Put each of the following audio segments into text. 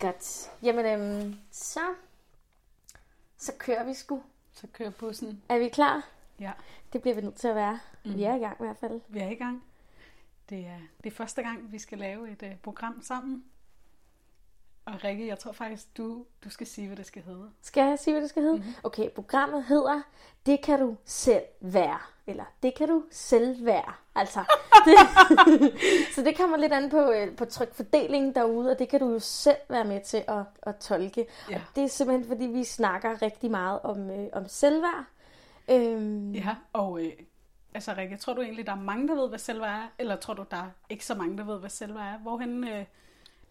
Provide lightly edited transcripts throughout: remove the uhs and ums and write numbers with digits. Godt. Jamen, så kører vi sgu. Så kører bussen. Er vi klar? Ja. Det bliver vi nødt til at være. Vi er i gang i hvert fald. Vi er i gang. Det er første gang, vi skal lave et program sammen. Og Rikke, jeg tror faktisk, du skal sige, hvad det skal hedde. Skal jeg sige, hvad det skal hedde? Mm-hmm. Okay, programmet hedder, det kan du selv være. Eller, det kan du selv være. Altså, så det kommer lidt an på trykfordelingen derude, og det kan du jo selv være med til at tolke. Ja. Og det er simpelthen, fordi vi snakker rigtig meget om selvværd. Ja, og altså Rikke, tror du egentlig, der er mange, der ved, hvad selvværd er? Eller tror du, der er ikke så mange, der ved, hvad selvværd er? Hvorhen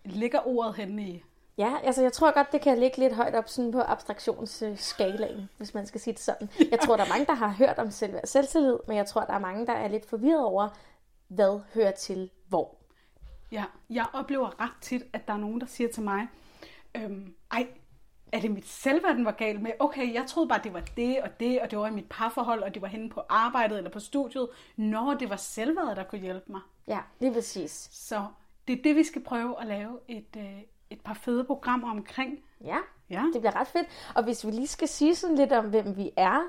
ligger ordet henne i? Ja, altså jeg tror godt, det kan ligge lidt højt op sådan på abstraktionsskalaen, hvis man skal sige det sådan. Ja. Jeg tror, der er mange, der har hørt om selvværd og selvtillid, men jeg tror, der er mange, der er lidt forvirret over, hvad hører til hvor. Ja, jeg oplever ret tit, at der er nogen, der siger til mig, er det mit selvværd, den var galt med? Okay, jeg troede bare, det var det og det, og det var i mit parforhold, og det var henne på arbejdet eller på studiet. Nå, det var selvværd, der kunne hjælpe mig. Ja, lige præcis. Så det er det, vi skal prøve at lave et par fede programmer omkring. Ja, det bliver ret fedt. Og hvis vi lige skal sige sådan lidt om, hvem vi er.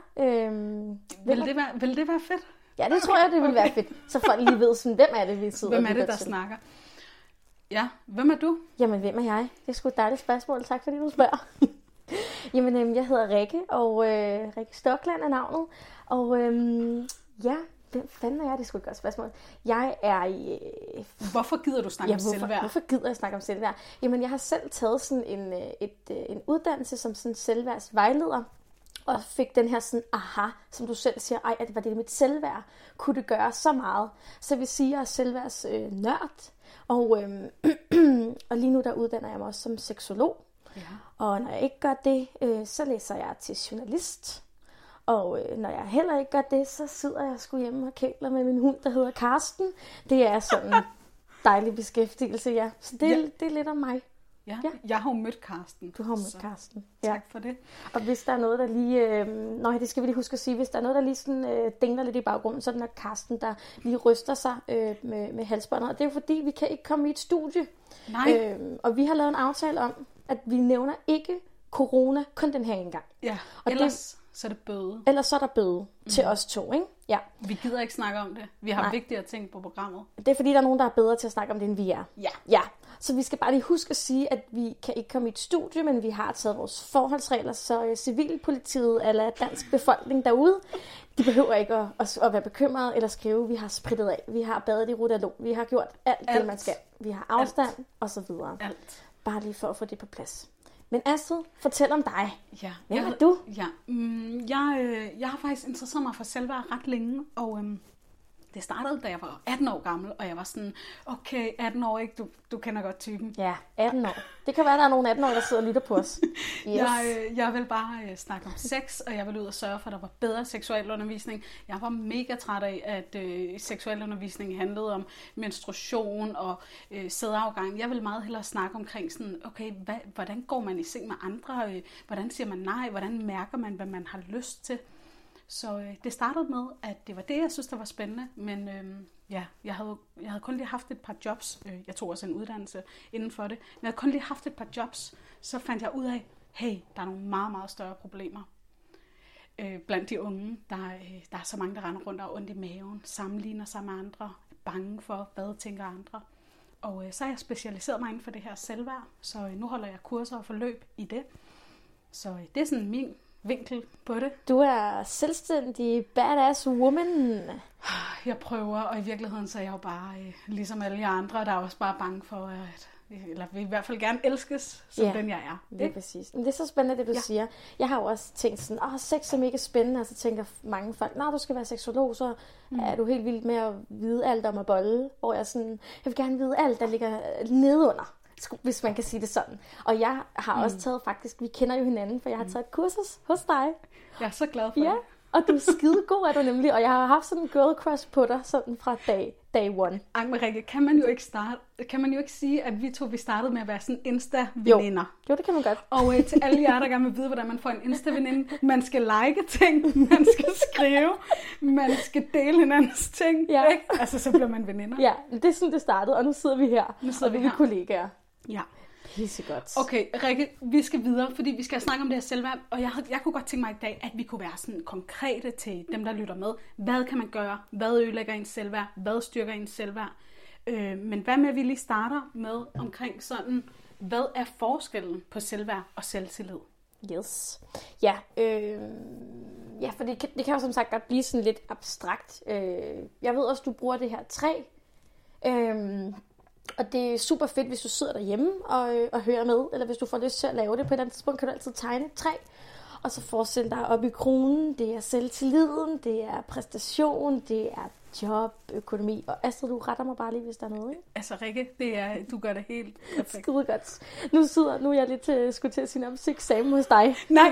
Vil det være fedt? Ja, det tror jeg, det vil være fedt. Så folk lige ved, sådan, hvem er det, vi sidder og hvem er det, der snakker? Ja, hvem er du? Jamen, hvem er jeg? Det er sgu et dejligt spørgsmål. Tak fordi du spørger. Jamen, jeg hedder Rikke, og Rikke Stoklund er navnet. Og hvem fanden er jeg? Det er sgu et godt spørgsmål. Jeg er Hvorfor gider du snakke om selvværd? Hvorfor gider jeg snakke om selvværd? Jamen, jeg har selv taget sådan en uddannelse som sådan selvværdsvejleder. Og fik den her sådan, aha, som du selv siger, ej, at var det mit selvværd? Kunne det gøre så meget? Så vil sige, at jeg er selvværdsnørd. Og lige nu der uddanner jeg mig også som seksolog. Ja. Og når jeg ikke gør det, så læser jeg til journalist. Og når jeg heller ikke gør det, så sidder jeg sgu hjemme og kæler med min hund, der hedder Karsten. Det er sådan en dejlig beskæftigelse, ja. Så det er lidt om mig. Ja, ja, jeg har jo mødt Karsten. Du har mødt Karsten. Ja. Tak for det. Og hvis der er noget, der lige... det skal vi lige huske at sige. Hvis der er noget, der lige sådan, dingler lidt i baggrunden, så er det nok Karsten, der lige ryster sig med halsbåndet. Og det er jo fordi, vi kan ikke komme i et studie. Nej. Og vi har lavet en aftale om, at vi nævner ikke corona, kun den her engang. Ja, og ellers... Så er det bøde. Eller så er der bøde til os to, ikke? Ja. Vi gider ikke snakke om det. Vi har vigtigere ting på programmet. Det er fordi, der er nogen, der er bedre til at snakke om det, end vi er. Ja. Ja. Så vi skal bare lige huske at sige, at vi kan ikke komme i et studie, men vi har taget vores forholdsregler, så civilpolitiet eller dansk befolkning derude, de behøver ikke at være bekymrede eller skrive, vi har spritet af, vi har badet i rotalon, vi har gjort alt det, man skal. Vi har afstand og så videre. Alt. Bare lige for at få det på plads. Men Astrid, fortæl om dig. Ja. Hvem er du? Ja. Jeg har faktisk interesseret mig for selvværd ret længe, og det startede, da jeg var 18 år gammel, og jeg var sådan, okay, 18 år, ikke? Du kender godt typen. Ja, 18 år. Det kan være, der er nogle 18 år, der sidder og lytter på os. Yes. Jeg vil bare snakke om sex, og jeg vil ud og sørge for, at der var bedre seksuel undervisning. Jeg var mega træt af, at seksuel undervisning handlede om menstruation og sædafgang. Jeg vil meget hellere snakke omkring sådan, okay, hvordan går man i seng med andre? Hvordan siger man nej? Hvordan mærker man, hvad man har lyst til? Så det startede med, at det var det, jeg synes, der var spændende, men jeg havde kun lige haft et par jobs. Jeg tog også en uddannelse inden for det. Men jeg havde kun lige haft et par jobs, så fandt jeg ud af, hey, der er nogle meget, meget større problemer blandt de unge. Der er så mange, der render rundt og ondt i maven, sammenligner sig med andre, er bange for, hvad tænker andre. Og så har jeg specialiseret mig inden for det her selvværd, så nu holder jeg kurser og forløb i det. Så det er sådan min vinkel på det. Du er selvstændig badass woman. Jeg prøver, og i virkeligheden så er jeg jo bare, ligesom alle jer andre, der er også bare bange for, at eller vil i hvert fald gerne elskes, som den jeg er. Det er præcis. Men det er så spændende, det du siger. Jeg har jo også tænkt sådan, sex er mega spændende, og så tænker mange folk, du skal være seksolog, så er du helt vild med at vide alt om at bolle, hvor jeg sådan, jeg vil gerne vide alt, der ligger nedenunder. Hvis man kan sige det sådan. Og jeg har også taget faktisk, vi kender jo hinanden, for jeg har taget et kursus hos dig. Jeg er så glad for det. Og du er skidegod, er du nemlig. Og jeg har haft sådan en girl crush på dig, sådan fra day one. Rikke, kan man jo ikke sige, at vi startede med at være sådan insta-veninder. Jo, det kan man godt. Og til alle jer, der gerne vil vide, hvordan man får en insta-veninde, man skal like ting, man skal skrive, man skal dele hinandens ting. Ja. Ikke? Altså, så bliver man veninder. Ja, det er sådan, det startede, og nu sidder vi her, og vi er kollegaer. Ja, Pissegodt. Okay, Rikke, vi skal videre, fordi vi skal snakke om det her selvværd, og jeg kunne godt tænke mig i dag, at vi kunne være sådan konkrete til dem, der lytter med. Hvad kan man gøre? Hvad ødelægger ens selvværd? Hvad styrker ens selvværd? Men hvad med, at vi lige starter med omkring sådan, hvad er forskellen på selvværd og selvtillid? Yes. Ja, for det kan jo som sagt godt blive sådan lidt abstrakt. Jeg ved også, du bruger det her træ. Og det er super fedt, hvis du sidder derhjemme og hører med, eller hvis du får lyst til at lave det. På et andet tidspunkt kan du altid tegne et træ, og så forestille dig op i kronen. Det er selvtilliden, det er præstation, det er job, økonomi. Og Astrid, du retter mig bare lige, hvis der er noget, ikke? Altså Rikke, du gør det helt perfekt. Skide godt. Nu er jeg lidt skulle til at sige om til eksamen hos dig. Nej.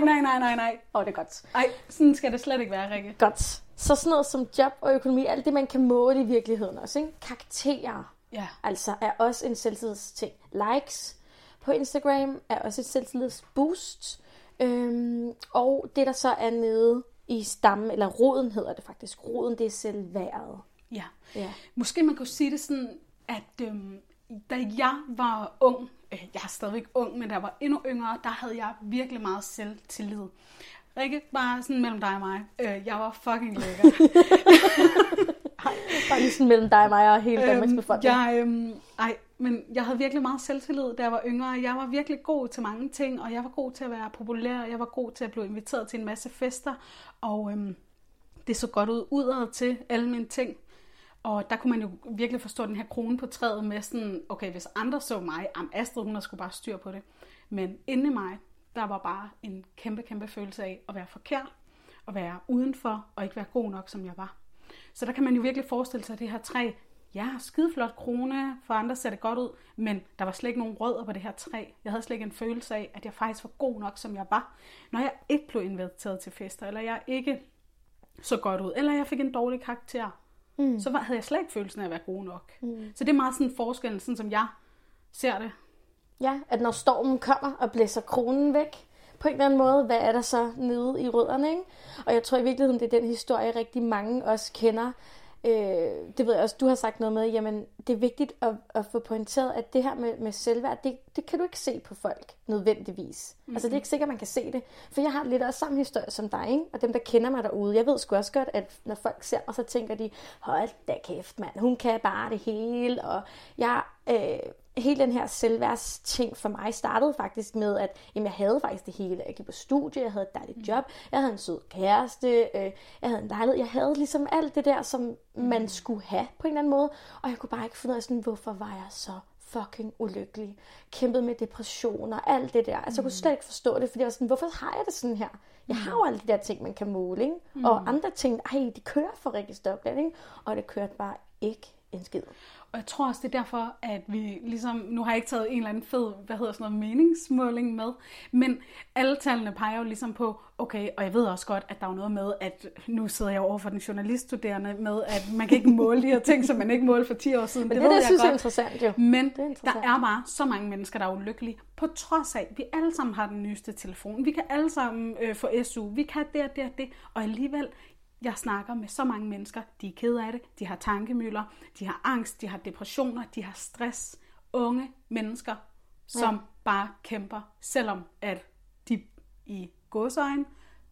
Åh, det er godt. Nej, sådan skal det slet ikke være, Rikke. Godt. Så sådan noget som job og økonomi, alt det, man kan måle i virkeligheden også, ikke? Karakterer. Yeah. Altså er også en selvtillidsting. Likes på Instagram er også et selvtillidsboost. Og det, der så er nede i stammen, eller roden hedder det faktisk. Roden, det er selvværdet. Yeah. Ja. Måske man kunne sige det sådan, at da jeg var ung, jeg er stadigvæk ung, men da jeg var endnu yngre, der havde jeg virkelig meget selvtillid. Rikke, bare sådan mellem dig og mig. Jeg var fucking lækker. Bare lige sådan mellem dig og mig og hele Danmarks befolkning. Men jeg havde virkelig meget selvtillid, da jeg var yngre. Jeg var virkelig god til mange ting, og jeg var god til at være populær, og jeg var god til at blive inviteret til en masse fester, og det så godt ud udad til alle mine ting. Og der kunne man jo virkelig forstå den her krone på træet med sådan, okay, hvis andre så mig, Astrid, hun skulle bare styr på det. Men inde i mig, der var bare en kæmpe, kæmpe følelse af at være forkert, at være udenfor, og ikke være god nok, som jeg var. Så der kan man jo virkelig forestille sig det her træ. Jeg har skideflot krone, for andre ser det godt ud, men der var slet ikke nogen rødder på det her træ. Jeg havde slet ikke en følelse af, at jeg faktisk var god nok, som jeg var, når jeg ikke blev inviteret til fester, eller jeg ikke så godt ud, eller jeg fik en dårlig karakter. Mm. Så havde jeg slet ikke følelsen af at være god nok. Mm. Så det er meget sådan forskellen, sådan som jeg ser det. Ja, at når stormen kommer og blæser kronen væk, på en eller anden måde, hvad er der så nede i rødderne, ikke? Og jeg tror i virkeligheden, det er den historie, rigtig mange også kender. Det ved jeg også, du har sagt noget med, jamen det er vigtigt at få pointeret, at det her med selvværd, det kan du ikke se på folk nødvendigvis. Mm-hmm. Altså det er ikke sikkert, man kan se det. For jeg har lidt også samme historie som dig, ikke? Og dem, der kender mig derude, jeg ved sgu også godt, at når folk ser mig, så tænker de, hold da kæft mand, hun kan bare det hele, og jeg... Hele den her selvværdsting for mig startede faktisk med, at jeg havde faktisk det hele. Jeg gik på studie, jeg havde et dejligt job, jeg havde en sød kæreste, jeg havde en lejlighed. Jeg havde ligesom alt det der, som man skulle have på en eller anden måde. Og jeg kunne bare ikke finde ud af, sådan, hvorfor var jeg så fucking ulykkelig. Kæmpede med depression og alt det der. Altså jeg kunne slet ikke forstå det, fordi jeg var sådan, hvorfor har jeg det sådan her? Jeg har jo alle de der ting, man kan måle, ikke? Og andre ting, det kører for Rikke Stoklund, ikke? Og det kørte bare ikke en skid. Og jeg tror også, det er derfor, at vi ligesom... Nu har jeg ikke taget en eller anden fed, meningsmåling med. Men alle tallene peger jo ligesom på, okay, og jeg ved også godt, at der er noget med, at nu sidder jeg over for den journaliststuderende med, at man kan ikke måle de her ting, som man ikke målte for 10 år siden. Men det ved jeg synes godt. Er interessant jo. Men det er interessant. Der er bare så mange mennesker, der er ulykkelige. På trods af, vi alle sammen har den nyeste telefon. Vi kan alle sammen få SU. Vi kan det. Og alligevel... Jeg snakker med så mange mennesker, de er ked af det, de har tankemylder, de har angst, de har depressioner, de har stress. Unge mennesker, som bare kæmper, selvom at de i gåseøjne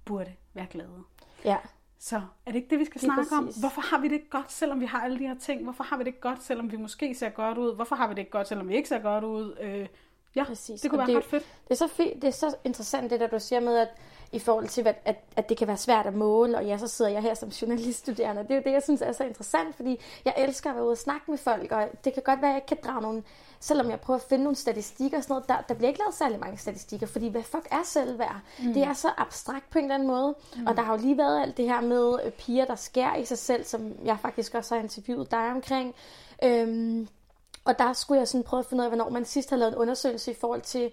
burde være glade. Ja. Så er det ikke det, vi skal snakke om? Hvorfor har vi det ikke godt, selvom vi har alle de her ting? Hvorfor har vi det ikke godt, selvom vi måske ser godt ud? Hvorfor har vi det ikke godt, selvom vi ikke ser godt ud? Ja, præcis. Det kunne være ret fedt. Det er så interessant det der, du siger med, at i forhold til, at det kan være svært at måle, og så sidder jeg her som journaliststuderende. Det er jo det, jeg synes er så interessant, fordi jeg elsker at være ude og snakke med folk, og det kan godt være, at jeg ikke kan drage nogen, selvom jeg prøver at finde nogle statistikker og sådan noget, der bliver ikke lavet særlig mange statistikker, fordi hvad fuck er selvværd? Det er så abstrakt på en eller anden måde, og der har jo lige været alt det her med piger, der skærer i sig selv, som jeg faktisk også har interviewet dig omkring, og der skulle jeg sådan prøve at finde ud af, hvornår man sidst har lavet en undersøgelse i forhold til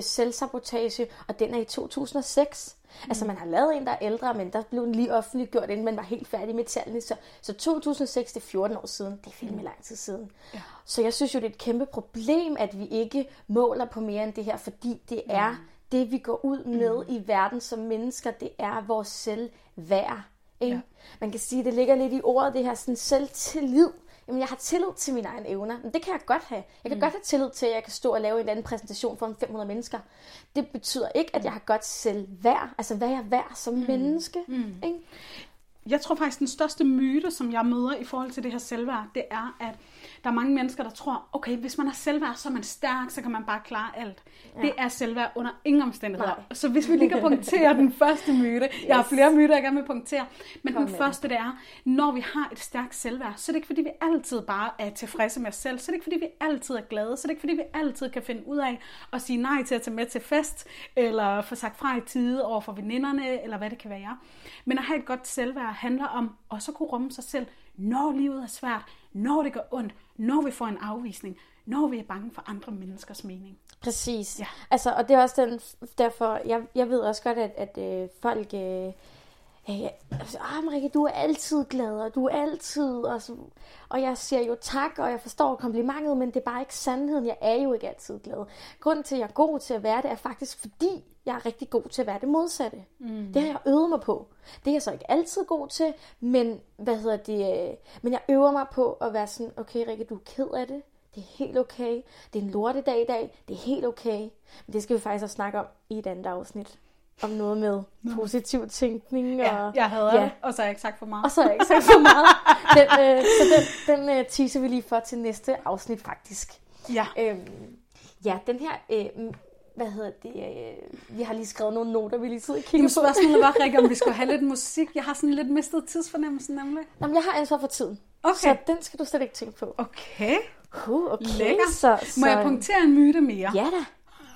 selvsabotage, og den er i 2006. Altså man har lavet en, der er ældre, men der blev den lige offentliggjort, inden man var helt færdig med tallene. Så 2006, det er 14 år siden, det er fandme lang tid siden. Ja. Så jeg synes jo, det er et kæmpe problem, at vi ikke måler på mere end det her, fordi det er det, vi går ud med i verden som mennesker, det er vores selvværd. Ikke? Ja. Man kan sige, det ligger lidt i ordet, det her sådan selvtillid. jeg har tillid til mine egne evner. Men det kan jeg godt have. Jeg kan godt have tillid til, at jeg kan stå og lave en eller anden præsentation for 500 mennesker. Det betyder ikke, at jeg har godt selvværd. Altså, hvad jeg er værd som menneske. Ikke? Jeg tror faktisk, den største myte, som jeg møder i forhold til det her selvværd, det er, at der er mange mennesker, der tror, okay, hvis man har selvværd, så er man stærk, så kan man bare klare alt. Ja. Det er selvværd under ingen omstændigheder. Nej. Så hvis vi lige kan punktere den første myte, jeg har flere myter, jeg gerne vil punktere, men den første, det er, når vi har et stærkt selvværd, så er det ikke, fordi vi altid bare er tilfredse med os selv, så er det ikke, fordi vi altid er glade, så er det ikke, fordi vi altid kan finde ud af at sige nej til at tage med til fest, eller få sagt fra i tide over for veninderne, eller hvad det kan være. Men at have et godt selvværd handler om også at kunne rumme sig selv, når livet er svært, når det gør ondt, når vi får en afvisning, når vi er bange for andre menneskers mening. Præcis. Ja. Altså, og det er også derfor, jeg ved også godt, at folk... Rikke, du er altid glad, og du er altid... Og jeg siger jo tak, og jeg forstår komplimentet, men det er bare ikke sandheden. Jeg er jo ikke altid glad. Grunden til, at jeg er god til at være det, er faktisk fordi, jeg er rigtig god til at være det modsatte. Mm. Det har jeg øvet mig på. Det er jeg så ikke altid god til, men men jeg øver mig på at være sådan, okay Rikke, du er ked af det. Det er helt okay. Det er en lortedag i dag. Det er helt okay. Men det skal vi faktisk også snakke om i et andet afsnit. Om noget med positiv tænkning. Og, jeg hader det, og så har jeg ikke sagt for meget. Den teaser vi lige for til næste afsnit faktisk. Ja. Den her... vi har lige skrevet nogle noter, vi lige sidder og kigger på. Spørgsmålet var, Rikke, om vi skulle have lidt musik. Jeg har sådan lidt mistet tidsfornemmelsen nemlig. Jamen, jeg har ansvar for tiden. Okay. Så den skal du slet ikke tænke på. Okay. Lækker. Så... Må jeg punktere en myte mere? Ja da.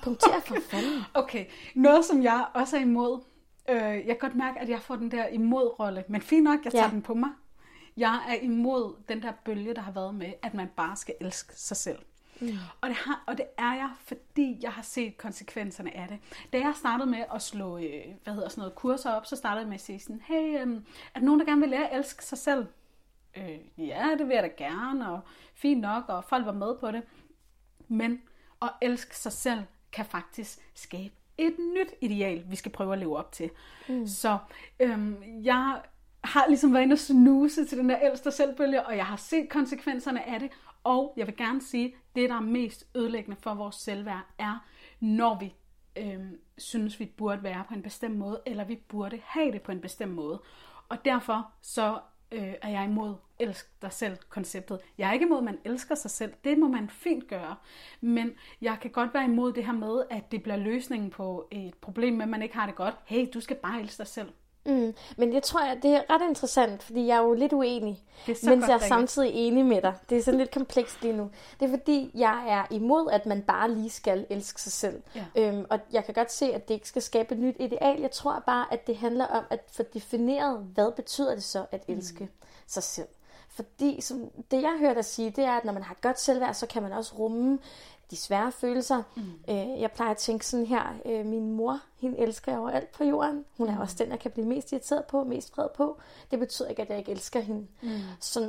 Punktere for fanden. Okay. Noget, som jeg også er imod. Jeg kan godt mærke, at jeg får den der imod-rolle. Men fint nok, jeg tager den på mig. Jeg er imod den der bølge, der har været med, at man bare skal elske sig selv. Mm. Og det er jeg, fordi jeg har set konsekvenserne af det. Da jeg startede med at slå kurser op, så startede jeg med at sige sådan, hey, er der nogen, der gerne vil lære at elske sig selv? Ja, det vil jeg da gerne, og fint nok, og folk var med på det. Men at elske sig selv kan faktisk skabe et nyt ideal, vi skal prøve at leve op til. Mm. Så jeg har ligesom været inde og snuse til den der elske dig selvbølge, og jeg har set konsekvenserne af det. Og jeg vil gerne sige, at det, der er mest ødelæggende for vores selvværd, er, når vi synes, vi burde være på en bestemt måde, eller vi burde have det på en bestemt måde. Og derfor så er jeg imod elsk dig selv-konceptet. Jeg er ikke imod, at man elsker sig selv. Det må man fint gøre. Men jeg kan godt være imod det her med, at det bliver løsningen på et problem, men man ikke har det godt. Hey, du skal bare elske dig selv. Mm. Men jeg tror, at det er ret interessant, fordi jeg er jo lidt uenig, men jeg er samtidig enig med dig. Det er sådan lidt komplekst lige nu. Det er fordi, jeg er imod, at man bare lige skal elske sig selv. Ja. Og jeg kan godt se, at det ikke skal skabe et nyt ideal. Jeg tror bare, at det handler om at få defineret, hvad betyder det så at elske sig selv. Fordi som det, jeg hører dig sige, det er, at når man har et godt selvværd, så kan man også rumme de svære følelser. Jeg plejer at tænke sådan her, min mor, hende elsker jeg overalt på jorden. Hun er også den, jeg kan blive mest irriteret på, mest vred på. Det betyder ikke, at jeg ikke elsker hende.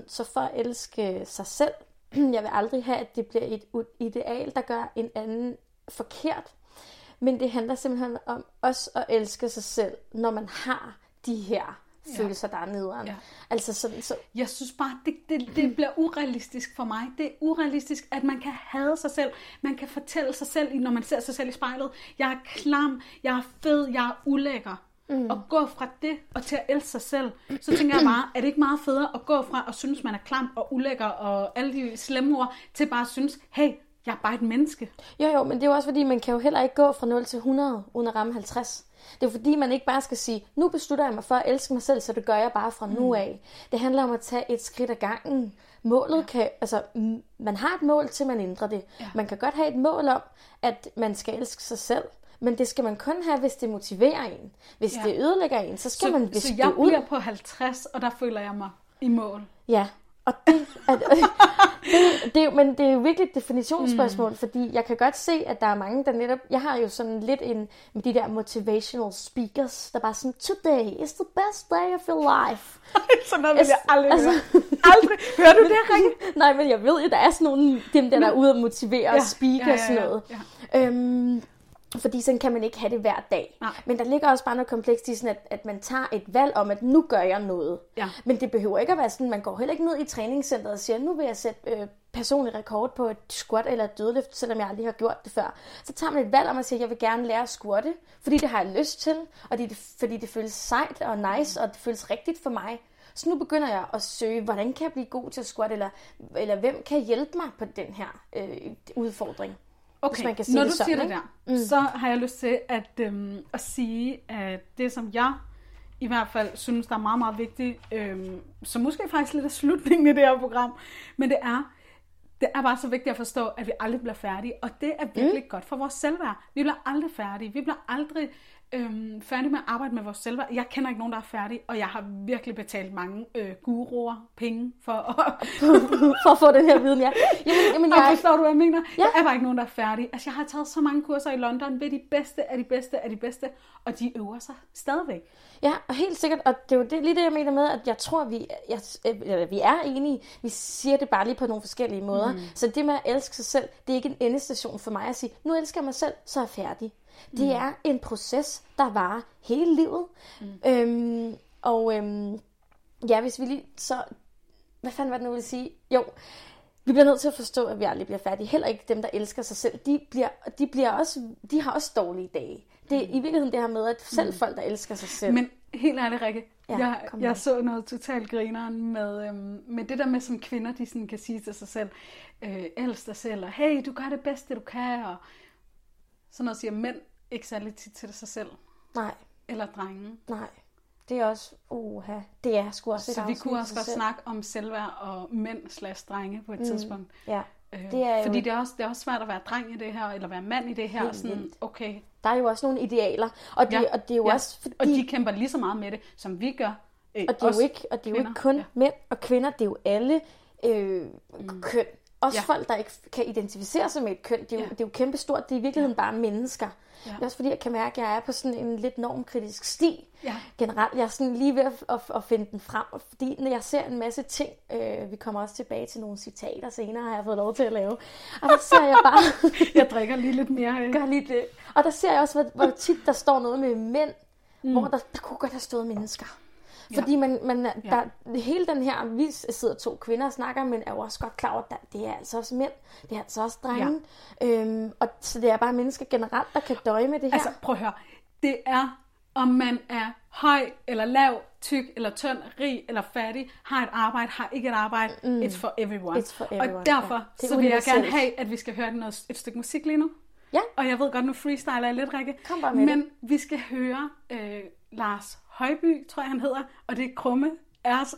Så for at elske sig selv, jeg vil aldrig have, at det bliver et ideal, der gør en anden forkert. Men det handler simpelthen om også at elske sig selv, når man har de her følelser, der er nederen. Ja. Altså sådan, så... Jeg synes bare, det bliver urealistisk for mig. Det er urealistisk, at man kan hade sig selv. Man kan fortælle sig selv, når man ser sig selv i spejlet. Jeg er klam, jeg er fed, jeg er ulækker. Og gå fra det og til at elske sig selv. Så tænker jeg bare, er det ikke meget federe at gå fra at synes, man er klam og ulækker og alle de slemme ord, til bare at synes, hey, jeg er bare et menneske. Jo, men det er jo også fordi, man kan jo heller ikke gå fra 0 til 100 uden at ramme 50. Det er fordi, man ikke bare skal sige, nu beslutter jeg mig for at elske mig selv, så det gør jeg bare fra nu af. Det handler om at tage et skridt ad gangen. Målet kan, altså, man har et mål til, man ændrer det. Ja. Man kan godt have et mål om, at man skal elske sig selv. Men det skal man kun have, hvis det motiverer en. Hvis det ødelægger en, så skal man viske ud. Så jeg bliver på 50, og der føler jeg mig i mål. Ja. Og men det er jo virkelig et definitionsspørgsmål, fordi jeg kan godt se, at der er mange, der netop... Jeg har jo sådan lidt med de der motivational speakers, der bare sådan, today is the best day of your life. Sådan noget vil jeg aldrig høre. Aldrig. Hører du det, Rikke? Nej, men jeg ved jo, der er sådan nogle, dem der ude at motivere og speaker og sådan noget. Fordi sådan kan man ikke have det hver dag. Nej. Men der ligger også bare noget komplekst i sådan, at man tager et valg om, at nu gør jeg noget. Ja. Men det behøver ikke at være sådan, man går heller ikke ned i træningscenteret og siger, nu vil jeg sætte personlig rekord på et squat eller et dødløft, selvom jeg aldrig har gjort det før. Så tager man et valg om at sige, jeg vil gerne lære at squatte, fordi det har jeg lyst til, og fordi det føles sejt og nice, og det føles rigtigt for mig. Så nu begynder jeg at søge, hvordan kan jeg blive god til at squatte, eller hvem kan hjælpe mig på den her udfordring. Okay, når du siger det der, så har jeg lyst til at sige, at det som jeg i hvert fald synes, der er meget, meget vigtigt, som måske faktisk lidt er slutningen i det her program, men det er bare så vigtigt at forstå, at vi aldrig bliver færdige, og det er virkelig godt for vores selvværd. Vi bliver aldrig færdige, vi bliver aldrig færdige med at arbejde med vores selvværd. Jeg kender ikke nogen, der er færdige, og jeg har virkelig betalt mange guruer penge for at få den her viden, ja. Jeg forstår du, hvad jeg mener? Ja. Der er bare ikke nogen, der er færdige. Altså, jeg har taget så mange kurser i London ved de bedste af de bedste af de bedste, og de øver sig stadigvæk. Ja, og helt sikkert, og det er jo lige det, jeg mener med, at jeg tror, vi er enige. Vi siger det bare lige på nogle forskellige måder. Så det med at elske sig selv, det er ikke en endestation for mig at sige, nu elsker jeg mig selv, så er jeg færdig. Det er en proces, der varer hele livet. Hvis vi lige så... Hvad fanden var det nu, jeg ville sige? Jo, vi bliver nødt til at forstå, at vi aldrig bliver færdige. Heller ikke dem, der elsker sig selv. De har også dårlige dage. Det er i virkeligheden det her med, at selv folk, der elsker sig selv... Men helt ærligt, Rikke, jeg så noget totalt grineren med det der med, som kvinder de sådan kan sige til sig selv, elsk dig selv, og hey, du gør det bedste, du kan, og... Sådan noget siger mænd ikke særlig tit til sig selv. Nej. Eller drenge. Nej. Det er også, det er sgu også et afsnit. Så vi kunne også godt snakke om selvværd og mænd/drenge på et tidspunkt. Ja. Det er fordi det er også svært at være dreng i det her, eller være mand i det her. Sådan, okay. Der er jo også nogle idealer. Og det er jo også fordi... Og de kæmper lige så meget med det, som vi gør. Og det er jo ikke kun mænd og kvinder, det er jo alle køn. Også folk, der ikke kan identificere sig med et køn, det er jo kæmpestort. Det er i virkeligheden bare mennesker. Ja. Det er også fordi, jeg kan mærke, at jeg er på sådan en lidt normkritisk sti. Ja. Generelt, jeg er sådan lige ved at finde den frem. Fordi når jeg ser en masse ting, vi kommer også tilbage til nogle citater senere, har jeg fået lov til at lave. Og der ser jeg bare... jeg drikker lige lidt mere. Gør lige det. Og der ser jeg også, hvor tit der står noget med mænd, hvor der kunne godt have stået mennesker. Fordi der, hele den her, vi sidder to kvinder og snakker, men er jo også godt klar over, at det er altså også mænd, det er altså også drenge. Ja. Og så det er bare mennesker generelt, der kan døje med det her. Altså prøv at høre, det er, om man er høj eller lav, tyk eller tynd, rig eller fattig, har et arbejde, har ikke et arbejde, it's for everyone. Og derfor så vil jeg gerne have, at vi skal høre et stykke musik lige nu. Ja. Og jeg ved godt, nu freestyler jeg lidt, Rikke. Kom bare med men det. Vi skal høre Lavs Højby, tror jeg han hedder, og det er Krumme.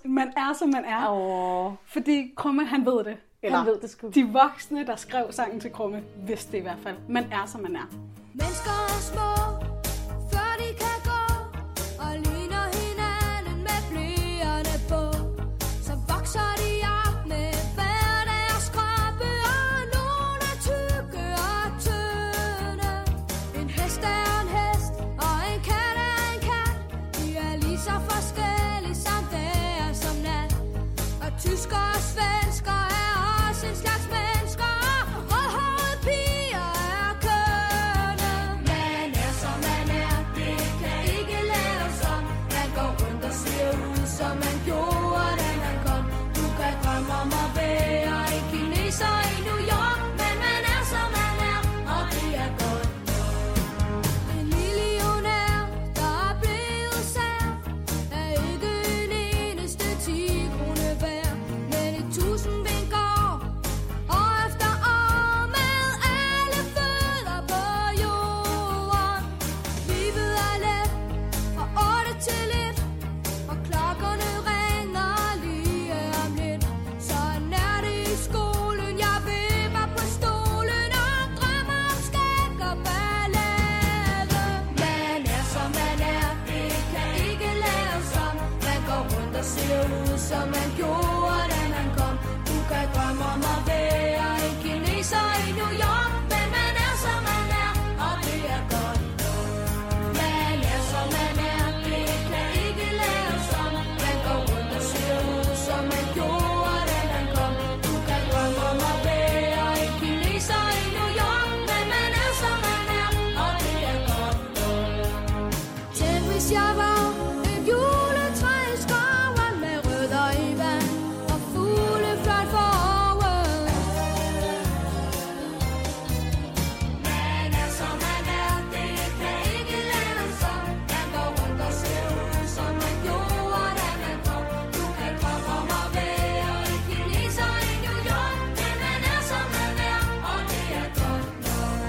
Man er, som man er. Fordi Krumme, han ved det. Eller han ved det sgu. De voksne, der skrev sangen til Krumme, vidste det i hvert fald. Man er, som man er. Mennesker er små, før de kan gå, og ligner hinanden med blæerne på. Så vokser de op med hver deres kroppe, og nogle er tykke og tynde. En hest er en hest, og en kat er en kat. De er lige så forskellige som dag og som nat. Og tysker og svensker er også en slags mennesker. jeg var et juletræ i skoven med rødder i vand og fugle flot foråret. Man er som man er, det kan ikke lade ham så. Man går rundt og ser ud, som man gjorde, da man kom. Du kan komme om og være en kineser i New York, men man er som man er, og det er godt nok.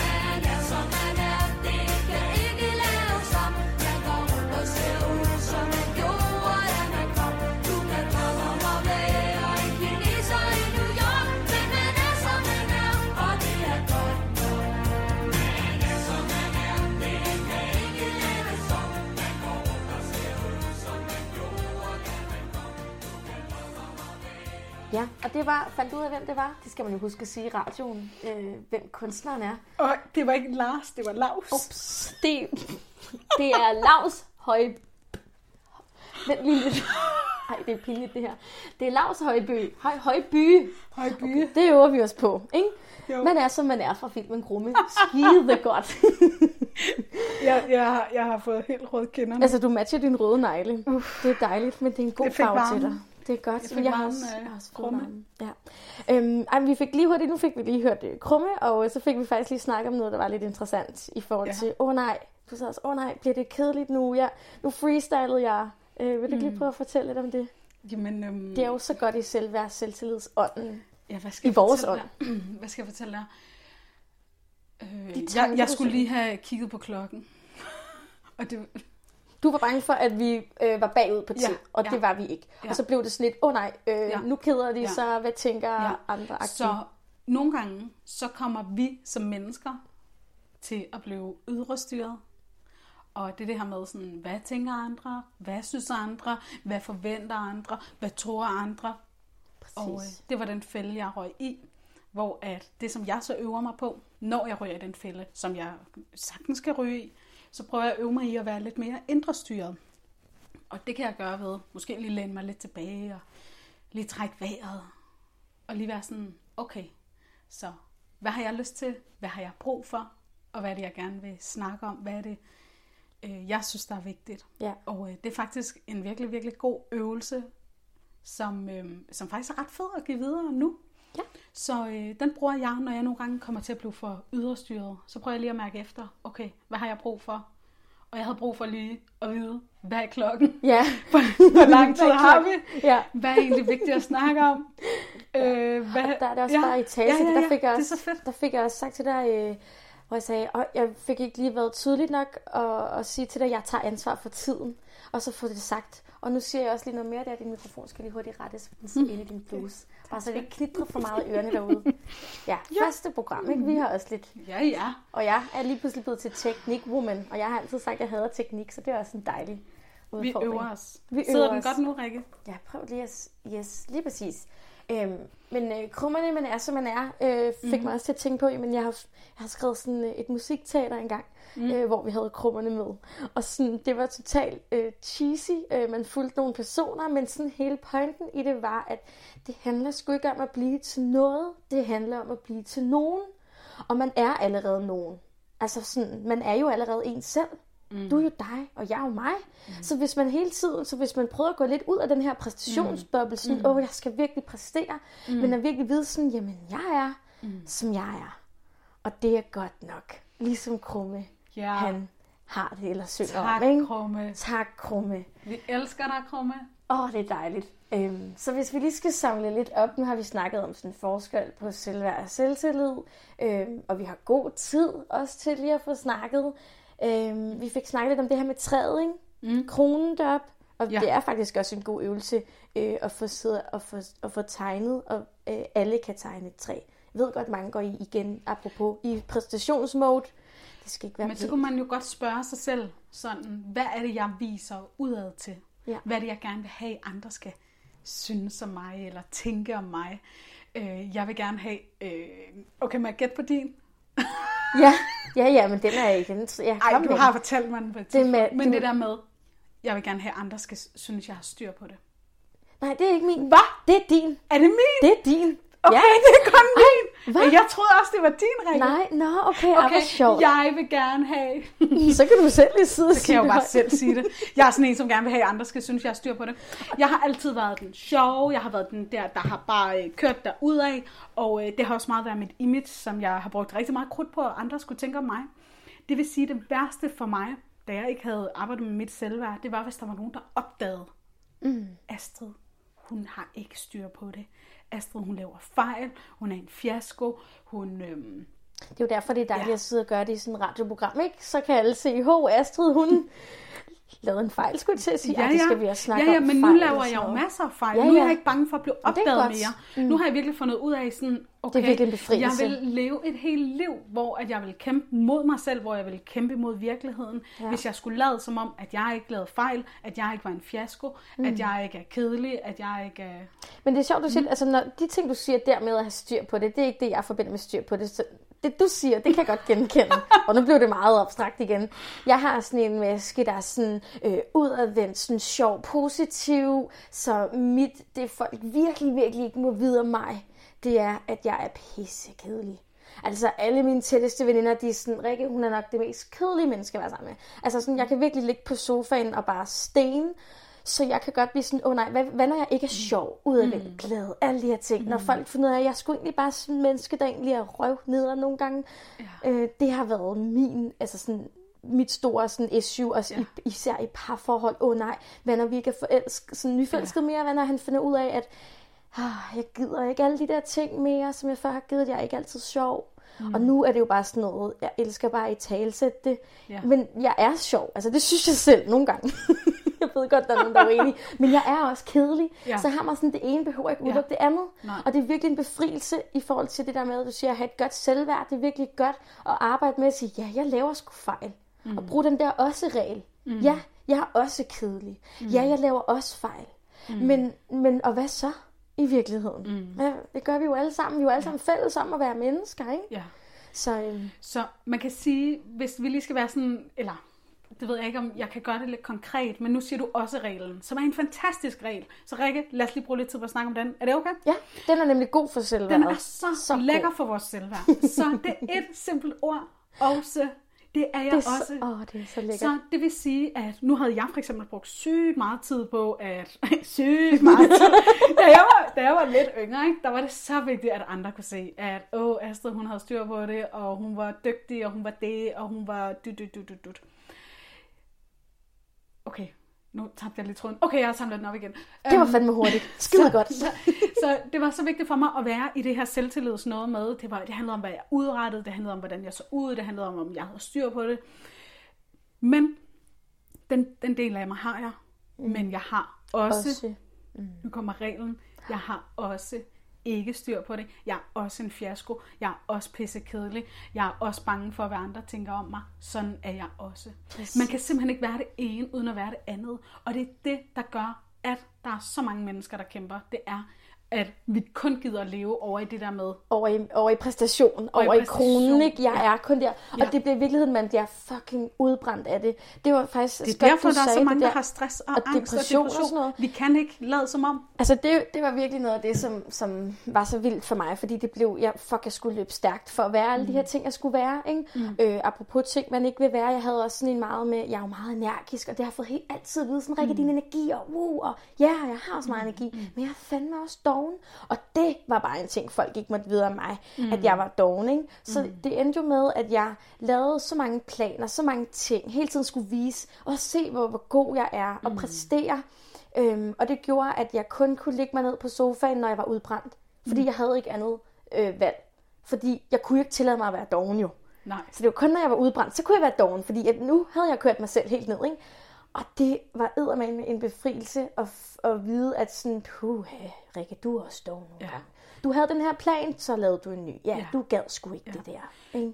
Man er som man er, det kan ikke lade ham så. Man går rundt og ser ud, som man gjorde, da man kom. Du kan komme om og være en kineser i New York, men man er som man er, og det er godt nok. Man er som man er, det kan ikke lade ham så. Man går rundt og ser ud, som man gjorde, da man kom. Du kan komme om og være. Ja, og det var, fandt du ud af, hvem det var? Det skal man jo huske at sige i radioen, hvem kunstneren er. Og det var ikke Lars, det var Lavs. Ups, det er Lavs Højby. Vent lige lidt. Ej, det er pinligt det her. Det er Lavs Højby. Højby. Højby. Okay, det øver vi os på, ikke? Jo. Man er, som man er fra filmen Krumme. Skide godt. Jeg har fået helt røde kinder. Altså, du matcher din røde negle. Det er dejligt, men det er en god Jeg fik farve til varmen. dig. Det er godt. Jeg har også, fået Krumme. Varmen. Ja. Vi fik lige hurtigt, nu fik vi lige hørt Krumme, og så fik vi faktisk lige snakket om noget, der var lidt interessant i forhold til, du sagde også, bliver det kedeligt nu? Nu freestylede jeg. Vil du ikke lige prøve at fortælle lidt om det? Jamen, det er jo så godt i selvtillidsånden. Ja, i vores ånd. Hvad skal jeg fortælle dig? Jeg skulle lige have kigget på klokken. Og det... Du var bange for, at vi var bagud på tid, og det var vi ikke. Ja. Og så blev det sådan lidt, nu keder de så, hvad tænker andre aktivt? Så nogle gange, så kommer vi som mennesker til at blive ydrestyret. Og det er det her med sådan, hvad tænker andre? Hvad synes andre? Hvad forventer andre? Hvad tror andre? Præcis. Og det var den fælde, jeg røg i, hvor at det, som jeg så øver mig på, når jeg ryger i den fælde, som jeg sagtens skal ryge i, så prøver jeg at øve mig i at være lidt mere indrestyret. Og det kan jeg gøre ved, måske lige læne mig lidt tilbage, og lige trække vejret, og lige være sådan, okay, så hvad har jeg lyst til? Hvad har jeg brug for? Og hvad er det, jeg gerne vil snakke om? Hvad er det, jeg synes, der er vigtigt? Ja. Og det er faktisk en virkelig, virkelig god øvelse, som faktisk er ret fed at give videre nu. Ja. Så den bruger jeg, når jeg nogle gange kommer til at blive for yderstyret. Så prøver jeg lige at mærke efter, okay, hvad har jeg brug for? Og jeg havde brug for lige at vide, hvad er klokken? Ja. Hvor lang tid har vi? Ja. Hvad er egentlig vigtigt at snakke om? Der er det også bare i taget. Der fik jeg også sagt til dig... hvor jeg sagde, jeg fik ikke lige været tydeligt nok at sige til dig, at jeg tager ansvar for tiden, og så få det sagt. Og nu siger jeg også lige noget mere, der at din mikrofon skal lige hurtigt rettes, for den skal ind i din bluse. Bare så det ikke knitrer for meget i ørerne derude. Ja, første program, ikke? Vi har også lidt... Ja. Og jeg er lige pludselig blevet til teknikwoman, og jeg har altid sagt, at jeg hader teknik, så det er også en dejlig udfordring. Vi øver os. Sidder den godt nu, Rikke? Ja, prøv lige at... Yes, lige præcis. Men Krummerne, man er som man er, fik mig også til at tænke på, men jeg har skrevet sådan et musikteater engang, hvor vi havde Krummerne med, og sådan, det var totalt cheesy, man fulgte nogle personer, men sådan hele pointen i det var, at det handler sgu ikke om at blive til noget, det handler om at blive til nogen, og man er allerede nogen, altså sådan, man er jo allerede en selv. Du er jo dig, og jeg er jo mig. Så hvis man hele tiden, prøver at gå lidt ud af den her præstationsboble, sådan, jeg skal virkelig præstere, men at virkelig vide sådan, jamen, jeg er, som jeg er. Og det er godt nok. Ligesom Krumme, han har det, eller synger om. Tak, Krumme. Vi elsker dig, Krumme. Det er dejligt. Så hvis vi lige skal samle lidt op, nu har vi snakket om sådan en forskel på selvværd og selvtillid, og vi har god tid også til lige at få snakket. Vi fik snakket lidt om det her med træet, ikke? Kronen deroppe, og det er faktisk også en god øvelse at få siddet og få tegnet, og alle kan tegne et træ. Jeg ved godt, mange går i igen, apropos, i præstationsmode. Det skal ikke være Men så kunne man jo godt spørge sig selv, sådan, hvad er det, jeg viser udad til? Ja. Hvad er det, jeg gerne vil have, andre skal synes om mig, eller tænke om mig? Jeg vil gerne have... Okay, må jeg gætte på din? Ja, men den er ikke... du har fortalt mig den på et tidspunkt. Men det der med, jeg vil gerne have, andre skal synes, jeg har styr på det. Nej, det er ikke min. Hvad? Det er din. Er det min? Det er din. Okay, ja. Det er kun din. Jeg troede også, det var din, Rikke. Nej, okay, det er sjovt. Jeg vil gerne have. Så kan du selv lige sidde og sige det. Så kan jeg jo bare selv sige det. Jeg er sådan en, som gerne vil have, at andre skal synes, jeg har styr på det. Jeg har altid været den sjove. Jeg har været den der har bare kørt derudad. Og det har også meget været mit image, som jeg har brugt rigtig meget krudt på, at andre skulle tænke om mig. Det vil sige, at det værste for mig, da jeg ikke havde arbejdet med mit selvværd, det var, hvis der var nogen, der opdagede. Astrid, hun har ikke styr på det. Astrid, hun laver fejl, hun er en fiasko, hun... Det er jo derfor, det er dejligt at sidde og gøre det i sådan et radioprogram, ikke? Så kan alle se, Astrid, hun lavede en fejl, skulle jeg til at sige. Ja, det skal vi også snakke om. Men nu laver jeg jo masser af fejl. Nu er jeg ikke bange for at blive opdaget mere. Nu har jeg virkelig fundet ud af sådan, okay, jeg vil leve et helt liv, hvor at jeg vil kæmpe mod mig selv, hvor jeg vil kæmpe mod virkeligheden. Ja. Hvis jeg skulle lade som om, at jeg ikke lavede fejl, at jeg ikke var en fiasko, at jeg ikke er kedelig, at jeg ikke er... Men det er sjovt, du siger, altså, når de ting, du siger dermed at have styr på det, det er ikke det, jeg forbinder med styr på det. Så det, du siger, det kan jeg godt genkende. Og nu blev det meget abstrakt igen. Jeg har sådan en maske, der er sådan udadvendt, sådan sjov, positiv, så det folk virkelig, virkelig ikke må vide om mig. Det er, at jeg er pissekedelig. Altså alle mine tætteste veninder, de er sådan, Rikke, hun er nok det mest kedelige menneske at være sammen med. Altså sådan, jeg kan virkelig ligge på sofaen og bare stene, så jeg kan godt blive sådan, nej, hvad når jeg ikke er sjov, udadvendt, glad, alle de her ting. Når folk finder ud af, at jeg skulle egentlig bare sådan en menneske, der egentlig er røv nederen nogle gange. Ja. Det har været mit store sådan issue, og især i parforhold. Nej, hvad når vi ikke er nyforelsket mere, hvad når han finder ud af, at jeg gider ikke alle de der ting mere, som jeg før har givet. Jeg er ikke altid sjov. Og nu er det jo bare sådan noget, jeg elsker bare at italesætte det. Ja. Men jeg er sjov. Altså, det synes jeg selv nogle gange. Jeg ved godt, der er nogen, der er uenige. Men jeg er også kedelig. Ja. Så har man sådan, det ene behøver ikke udelukke det andet. Nej. Og det er virkelig en befrielse i forhold til det der med, at du siger, at have et godt selvværd. Det er virkelig godt at arbejde med at sige, ja, jeg laver sgu fejl. Og bruge den der også-regel. Ja, jeg er også kedelig. Ja, jeg laver også fejl. Men og hvad så? I virkeligheden. Det gør vi jo alle sammen. Vi er jo alle sammen fælles om at være mennesker, ikke? Ja. Så man kan sige, hvis vi lige skal være sådan, eller det ved jeg ikke, om jeg kan gøre det lidt konkret, men nu siger du også reglen, som er en fantastisk regel. Så Rikke, lad os lige bruge lidt tid på at snakke om den. Er det okay? Ja, den er nemlig god for selvværd. Den er så lækker god for vores selvværd. Så det er et simpelt ord, også. Det er jeg det er også. Det er så lækkert. Så det vil sige, at nu havde jeg for eksempel brugt sygt meget tid, da jeg var lidt yngre, ikke? Der var det så vigtigt, at andre kunne se, at Astrid, hun havde styr på det, og hun var dygtig, og hun var det, og hun var dut. Okay, nu tabte jeg lidt tråden. Okay, jeg har samlet den op igen. Det var fandme hurtigt. Skide godt. Så det var så vigtigt for mig at være i det her selvtillids noget med. Det handlede om, hvad jeg udrettede. Det handlede om, hvordan jeg så ud. Det handlede om jeg havde styr på det. Men den del af mig har jeg. Men jeg har også. Nu kommer reglen. Jeg har også ikke styr på det. Jeg er også en fiasko. Jeg er også pissekedelig. Jeg er også bange for, hvad andre tænker om mig. Sådan er jeg også. Man kan simpelthen ikke være det ene, uden at være det andet. Og det er det, der gør, at der er så mange mennesker, der kæmper. Det er, at vi kun gider at leve over i det der med. Over i præstation. Over i kronen, ikke? Jeg er kun der. Og det bliver i virkeligheden, man bliver fucking udbrændt af det. Det var faktisk det er godt, derfor, der er så mange, der har stress og angst depression og sådan noget. Vi kan ikke lade som om. Altså, det var virkelig noget af det, som var så vildt for mig. Fordi det blev, jeg skulle løbe stærkt for at være alle de her ting, jeg skulle være, ikke? Apropos ting, man ikke vil være. Jeg havde også sådan en meget med, jeg er jo meget energisk, og det har fået helt altid at vide, sådan, Rikke, din energi, og jeg har også meget energi, men jeg er fandme også dog. Og det var bare en ting, folk ikke måtte vide om mig, at jeg var doven, ikke? Så det endte jo med, at jeg lavede så mange planer, så mange ting, hele tiden skulle vise og se, hvor god jeg er og præstere. Og det gjorde, at jeg kun kunne ligge mig ned på sofaen, når jeg var udbrændt, fordi jeg havde ikke andet valg, fordi jeg kunne ikke tillade mig at være doven jo. Nej. Så det var kun, når jeg var udbrændt, så kunne jeg være doven, fordi nu havde jeg kørt mig selv helt ned, ikke? Og det var eddermame en befrielse at vide, at sådan, Rikke, du er også dog nogle gange. Du havde den her plan, så lavede du en ny. Ja. Du gad sgu ikke det der. Ikke?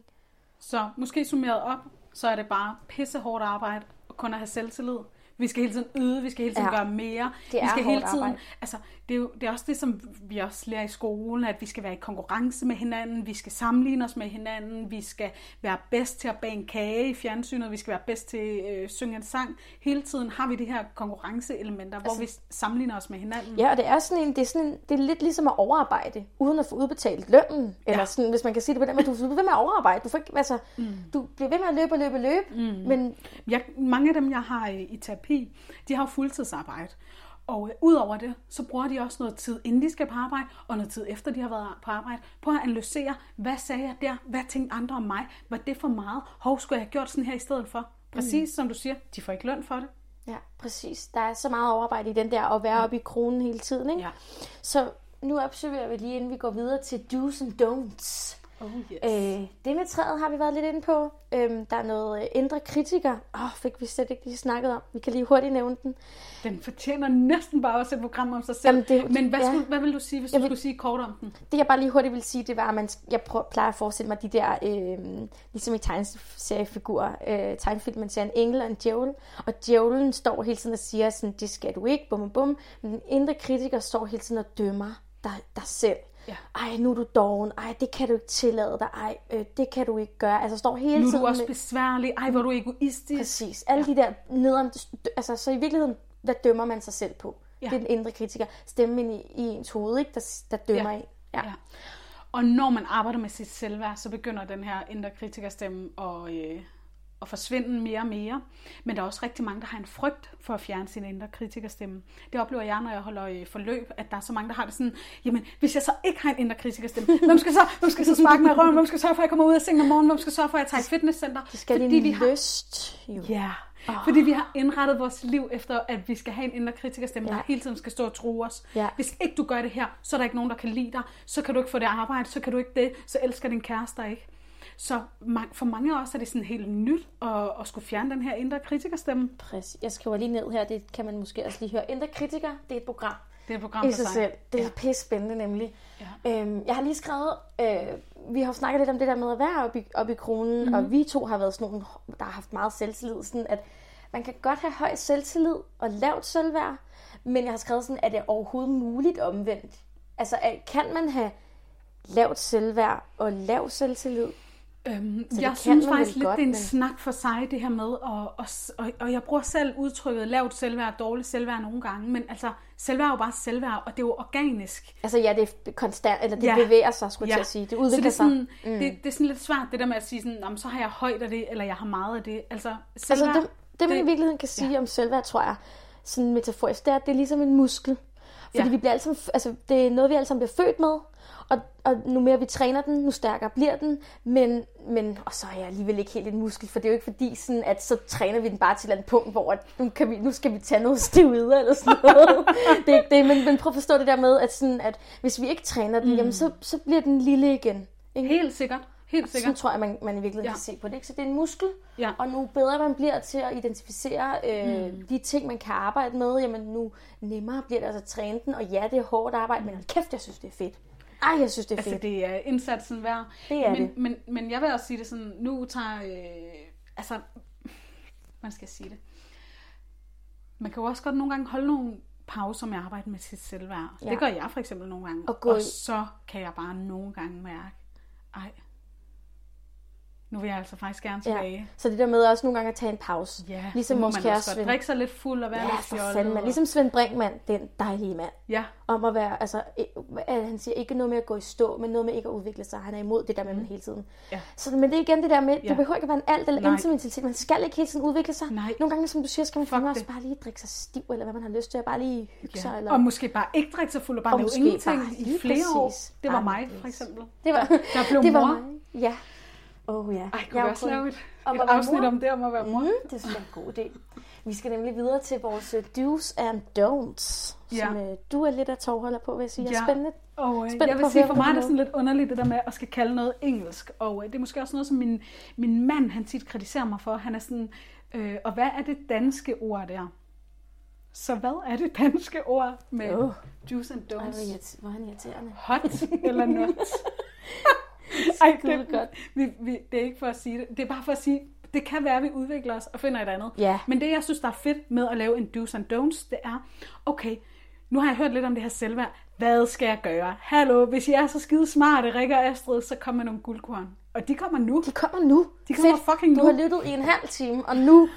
Så måske summeret op, så er det bare pissehårdt arbejde og kun at have selvtillid. Vi skal hele tiden yde, vi skal hele tiden gøre mere. Vi skal hele tiden arbejde. Altså det er også det, som vi også lærer i skolen, at vi skal være i konkurrence med hinanden, vi skal sammenligne os med hinanden, vi skal være bedst til at bage en kage i fjernsynet, vi skal være bedst til at synge en sang. Hele tiden har vi de her konkurrenceelementer, hvor vi sammenligner os med hinanden. Ja, og det er sådan en, det er lidt ligesom at overarbejde uden at få udbetalt lønnen, eller sådan, hvis man kan sige det på den måde. Du bliver ved med at overarbejde, du bliver ved med at løbe. Mm. Men mange af dem, jeg har i terapi, de har jo fuldtidsarbejde. Og udover det, så bruger de også noget tid, inden de skal på arbejde, og noget tid efter, de har været på arbejde, på at analysere, hvad sagde jeg der? Hvad tænkte andre om mig? Var det for meget? Hov, skulle jeg have gjort sådan her i stedet for? Præcis som du siger, de får ikke løn for det. Ja, præcis. Der er så meget overarbejde i den der, at være oppe i kronen hele tiden, ikke? Ja. Så nu observerer vi lige, inden vi går videre til do's and don'ts. Oh, yes. Det med træet har vi været lidt inde på. Der er noget indre kritiker. Fik vi slet ikke lige snakket om. Vi kan lige hurtigt nævne den. Den fortjener næsten bare også et program om sig selv. Men hvad vil du sige, hvis du skulle sige kort om den? Det jeg bare lige hurtigt ville sige, det var, at jeg plejer at forestille mig de der, ligesom i tegneseriefigurer, tegnefilm, man ser en engel og en djævel. Og djævelen står hele tiden og siger sådan, det skal du ikke, bum bum. Men den indre kritiker står hele tiden og dømmer dig selv. Ja. Ej, nu er du doven. Ej, det kan du ikke tillade dig. Ej, det kan du ikke gøre. Altså står hele tiden. Nu er du også besværlig. Ej, hvor du egoistisk. Præcis. Alle de der nederen. Altså så i virkeligheden, hvad dømmer man sig selv på? Ja. Det er den indre kritiker. Stemmen i ens hoved, ikke? Der dømmer en. Ja. Og når man arbejder med sit selvværd, så begynder den her indre kritikerstemme at forsvinde mere og mere. Men der er også rigtig mange, der har en frygt for at fjerne sin indre kritikerstemme. Det oplever jeg, når jeg holder forløb, at der er så mange, der har det sådan, jamen, hvis jeg så ikke har en indre kritikerstemme, hvem skal så sparke mig i røven? Hvem skal sørge for, at jeg kommer ud af sengen om morgenen? Hvem skal sørge for, at jeg tager et fitnesscenter? Det skal fordi vi har lyst. Ja, fordi vi har indrettet vores liv efter, at vi skal have en indre kritikerstemme, der hele tiden skal stå og true os. Ja. Hvis ikke du gør det her, så er der ikke nogen, der kan lide dig. Så kan du ikke få det arbejde, så kan du ikke det, så elsker din kæreste ikke. Så for mange af os er det sådan helt nyt at skulle fjerne den her indre kritikerstemme. Præcis. Jeg skriver lige ned her, det kan man måske også lige høre. Indre kritiker, det er et program. Det er et program for sig selv. Det er pisse spændende nemlig. Ja. Jeg har lige skrevet, vi har snakket lidt om det der med at være oppe i kronen, og vi to har været sådan nogle, der har haft meget selvtillid, sådan at man kan godt have høj selvtillid og lavt selvværd, men jeg har skrevet sådan, at det er overhovedet muligt omvendt. Altså, kan man have lavt selvværd og lav selvtillid? Jeg synes faktisk lidt, det er en snak for sig, det her med, og jeg bruger selv udtrykket lavt selvværd, dårligt selvværd nogle gange, men altså, selvværd er jo bare selvværd, og det er jo organisk. Altså det er konstant, eller det bevæger sig, skulle jeg til at sige. Det udvikler sig. Det er sådan lidt svært, det der med at sige sådan, så har jeg højt af det, eller jeg har meget af det. Altså, selvværd, det man i virkeligheden kan sige om selvværd, tror jeg, sådan metaforisk, det er, at det er ligesom en muskel. Fordi vi bliver det er noget, vi alle sammen bliver født med, og nu mere vi træner den, nu stærkere bliver den, men så er jeg alligevel ikke helt en muskel, for det er jo ikke fordi, sådan, at så træner vi den bare til et eller andet punkt, hvor nu skal vi tage noget steroider eller sådan noget. Det er ikke det, men prøv at forstå det der med, at hvis vi ikke træner den, jamen, så bliver den lille igen. Ikke? Helt sikkert. Sådan tror jeg, man i virkeligheden kan se på det. Ikke? Så det er en muskel, og nu bedre man bliver til at identificere de ting, man kan arbejde med, jamen nu nemmere bliver det altså at træne den, og det er hårdt arbejde, men kæft, jeg synes, det er fedt. Ej, jeg synes, det er fedt. Altså, det er indsatsen værd. Det er det. Men jeg vil også sige det sådan, nu tager... man skal sige det. Man kan jo også godt nogle gange holde nogle pauser med at arbejde med sit selvværd. Ja. Det gør jeg for eksempel nogle gange. Og så kan jeg bare nogle gange mærke, nu vil jeg altså faktisk gerne tilbage. Ja. Så det der med også nogle gange at tage en pause. Ja, ligesom vores kære Svend. Drikke sig lidt fuld og være lidt fjollet. Ja, ligesom Svend Brinkmann, den dejlige mand. Ja. Om at være, han siger ikke noget med at gå i stå, men noget med ikke at udvikle sig. Han er imod det der med man hele tiden. Ja. Så, men det er igen det der med, det behøver ikke at være en alt eller ensom mentalitet. Man skal ikke hele tiden udvikle sig. Nej. Nogle gange, som du siger, skal man fandme også bare lige drikke sig stiv, eller hvad man har lyst til, at bare lige hygge sig. Eller... Og måske bare ikke drikke sig fuld, og bare lave ingenting i flere år. Det var mig, for eksempel. Jeg blev mor. Ja. Jeg kunne også lave et afsnit om det, om at være mor. Det er sådan en god idé. Vi skal nemlig videre til vores do's and don'ts, som du er lidt af tovholder på, vil jeg sige. Ja. Spændende. Jeg vil sige, for mig er det sådan lidt underligt, det der med at skal kalde noget engelsk. Og det er måske også noget, som min mand, han tit kritiserer mig for. Han er sådan, og hvad er det danske ord der? Så hvad er det danske ord med do's and don'ts? Hvor er han irriterende. Hot eller not? Ej, det er ikke for at sige det. Det er bare for at sige, det kan være, at vi udvikler os og finder et andet. Yeah. Men det, jeg synes, der er fedt med at lave en do's and don'ts, det er, okay, nu har jeg hørt lidt om det her selvværd. Hvad skal jeg gøre? Hallo, hvis I er så skide smarte, Rikke og Astrid, så kommer nogle guldkorn. Og de kommer nu. De kommer nu. De kommer fedt. Fucking nu. Du har lyttet i en halv time, og nu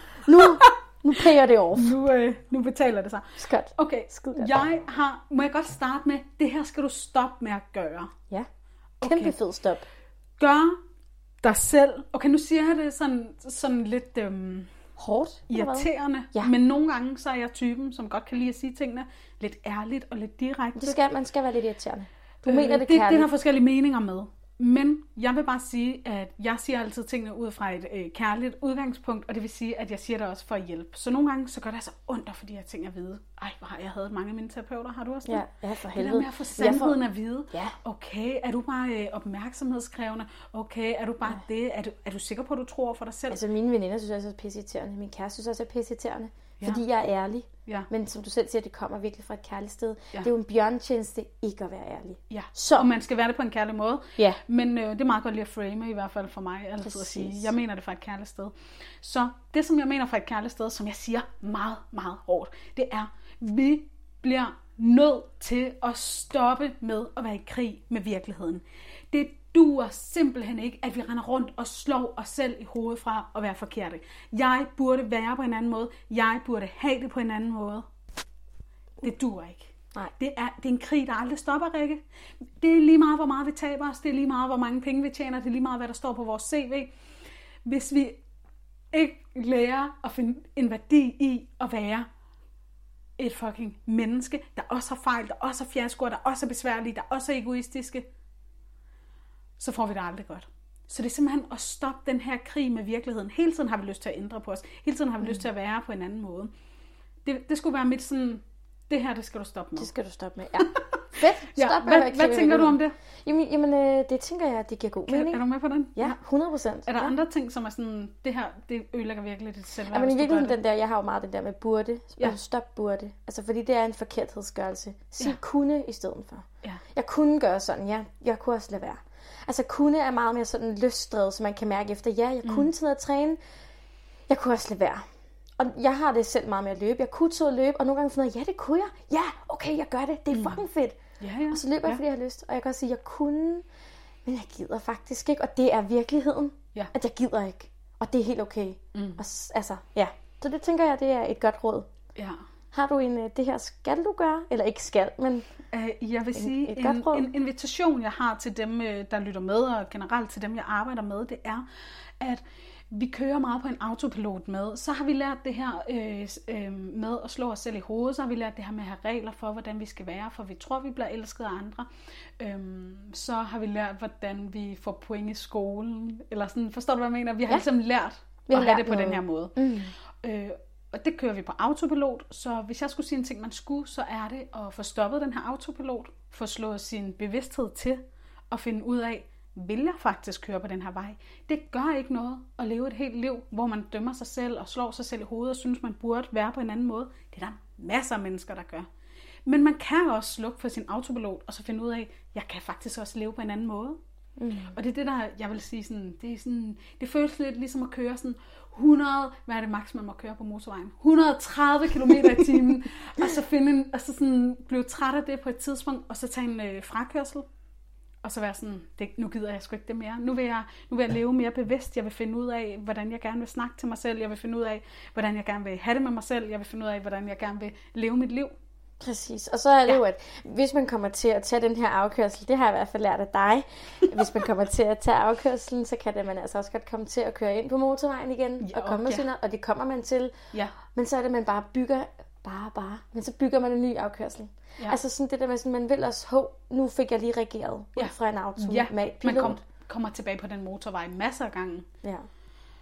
payer det off. Nu betaler det sig. Skønt. Okay, må jeg godt starte med, det her skal du stoppe med at gøre. Ja, kæmpe fed stop. Gør dig selv. Okay, nu siger jeg det sådan lidt hårdt, irriterende, ja. Men nogle gange så er jeg typen, som godt kan lide at sige tingene lidt ærligt og lidt direkte. Man skal være lidt irriterende. Du mener det kærligt. Det har forskellige meninger med. Men jeg vil bare sige, at jeg siger altid tingene ud fra et kærligt udgangspunkt, og det vil sige, at jeg siger det også for at hjælpe. Så nogle gange, så gør det altså ondt at få de her ting at vide. Ej, hvor har jeg havde mange af mine terapeuter. Har du også det? Ja, for helvede. Det der med at få sandheden at vide. Ja. Okay, er du bare opmærksomhedskrævende? Okay, er du bare det? Er du sikker på, at du tror for dig selv? Altså mine veninder synes også er pisseirriterende. Min kæreste synes også er pisseirriterende. Ja. Fordi jeg er ærlig. Ja. Men som du selv siger, det kommer virkelig fra et kærligt sted. Ja. Det er jo en bjørntjeneste ikke at være ærlig. Ja. Så og man skal være det på en kærlig måde. Ja. Men det er meget godt lige at frame, i hvert fald for mig altid at sige. Jeg mener det fra et kærligt sted. Så det, som jeg mener fra et kærligt sted, som jeg siger meget, meget hårdt, det er, vi bliver nødt til at stoppe med at være i krig med virkeligheden. Det duer simpelthen ikke, at vi render rundt og slår os selv i hovedet fra at være forkerte. Jeg burde være på en anden måde. Jeg burde have det på en anden måde. Det duer ikke. Nej. Det er en krig, der aldrig stopper, Rikke. Det er lige meget, hvor meget vi taber os. Det er lige meget, hvor mange penge vi tjener. Det er lige meget, hvad der står på vores CV. Hvis vi ikke lærer at finde en værdi i at være et fucking menneske, der også har fejl, der også har fiaskoer, der også er besværlige, der også er egoistiske, så får vi det aldrig godt. Så det er simpelthen at stoppe den her krig med virkeligheden. Hele tiden har vi lyst til at ændre på os. Hele tiden har vi lyst til at være på en anden måde. Det skulle være mit sådan, det her, det skal du stoppe med. Det skal du stoppe med, ja. Fedt. Stop med hvad tænker du om det? Jamen, det tænker jeg, det giver god mening. Er du med på den? Ja, 100%. Er der andre ting, som er sådan, det her, det ødelægger virkelig dit selvværd? Jamen i virkeligheden den der, jeg har jo meget den der med burde. Ja. Stop burde. Altså fordi det er en forkerthedsgørelse. Sig kunne i stedet for. Ja. Jeg kunne gøre sådan, ja. Jeg kunne også lade være. Altså kunne er meget mere sådan løsdrevet, så man kan mærke efter, ja, jeg kunne til noget at træne. Jeg kunne også lade være. Og jeg har det selv meget med at løbe. Jeg kunne til at løbe, og nogle gange finder jeg, ja, det kunne jeg. Ja, okay, jeg gør det. Det er fucking fedt. Ja. Og så løber jeg, fordi jeg har lyst. Og jeg kan også sige, jeg kunne, men jeg gider faktisk ikke. Og det er virkeligheden, at jeg gider ikke. Og det er helt okay. Og, altså, ja. Så det tænker jeg, det er et godt råd. Ja. Har du en, det her skal du gøre? Eller ikke skal, men jeg vil sige, en invitation, jeg har til dem, der lytter med, og generelt til dem, jeg arbejder med, det er, at vi kører meget på en autopilot med. Så har vi lært det her med at slå os selv i hovedet. Så har vi lært det her med at have regler for, hvordan vi skal være. For vi tror, vi bliver elsket af andre. Så har vi lært, hvordan vi får point i skolen. Eller sådan, forstår du, hvad jeg mener? Vi har ligesom lært at have det på den her måde. Og det kører vi på autopilot. Så hvis jeg skulle sige en ting, man skulle, så er det at få stoppet den her autopilot. Få slået sin bevidsthed til. Og finde ud af, vil jeg faktisk køre på den her vej? Det gør ikke noget at leve et helt liv, hvor man dømmer sig selv og slår sig selv i hovedet og synes, man burde være på en anden måde. Det er der masser af mennesker, der gør. Men man kan også slukke for sin autopilot og så finde ud af, jeg kan faktisk også leve på en anden måde. Og det er det, der jeg vil sige, sådan, det er sådan, det føles lidt ligesom at køre sådan 100, hvad er det maksimum at køre på motorvejen? 130 km/t, og så blive træt af det på et tidspunkt, og så tage en frakørsel. Og så være sådan, nu gider jeg sgu ikke det mere. Nu vil jeg leve mere bevidst. Jeg vil finde ud af, hvordan jeg gerne vil snakke til mig selv. Jeg vil finde ud af, hvordan jeg gerne vil have det med mig selv. Jeg vil finde ud af, hvordan jeg gerne vil leve mit liv. Præcis. Og så er det jo, at hvis man kommer til at tage den her afkørsel, det har jeg i hvert fald lært af dig. Hvis man kommer til at tage afkørselen, så kan det man altså også godt komme til at køre ind på motorvejen igen. Og komme med sådan, og det kommer man til. Ja. Men så er det, man bare bygger... Men så bygger man en ny afkørsel. Ja. Altså sådan det der med, sådan, man vil også, nu fik jeg lige reageret fra en automat pilot. Man kommer tilbage på den motorvej masser af gange. Ja.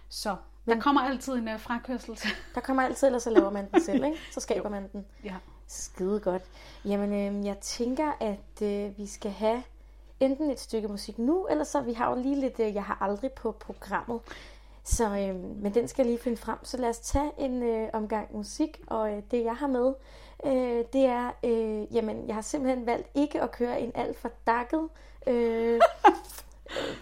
Så der kommer altid en frakørsel. Der kommer altid, eller så laver man den selv, ikke? Så skaber man den. Ja. Skide godt. Jamen, jeg tænker, at vi skal have enten et stykke musik nu, eller så vi har jo lige lidt, jeg har aldrig på programmet. Så, men den skal jeg lige finde frem. Så lad os tage en omgang musik. Og det jeg har med, det er, jamen jeg har simpelthen valgt ikke at køre en alt for dakket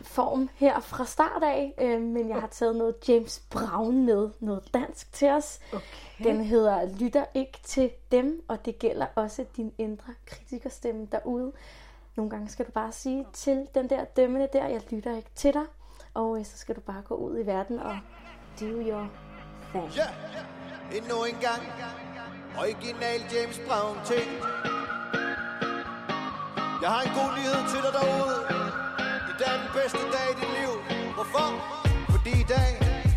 form her fra start af, men jeg har taget noget James Brown med, noget dansk til os. Okay. Den hedder Lytter ikke til dem, og det gælder også din indre kritikerstemme derude. Nogle gange skal du bare sige til den der dømmende der, jeg lytter ikke til dig, og så skal du bare gå ud i verden og do your thing. Ja, endnu en gang, original James Brown ting. Jeg har en god nyhed til dig derude. Det er den bedste dag i dit liv. Hvorfor? Fordi i dag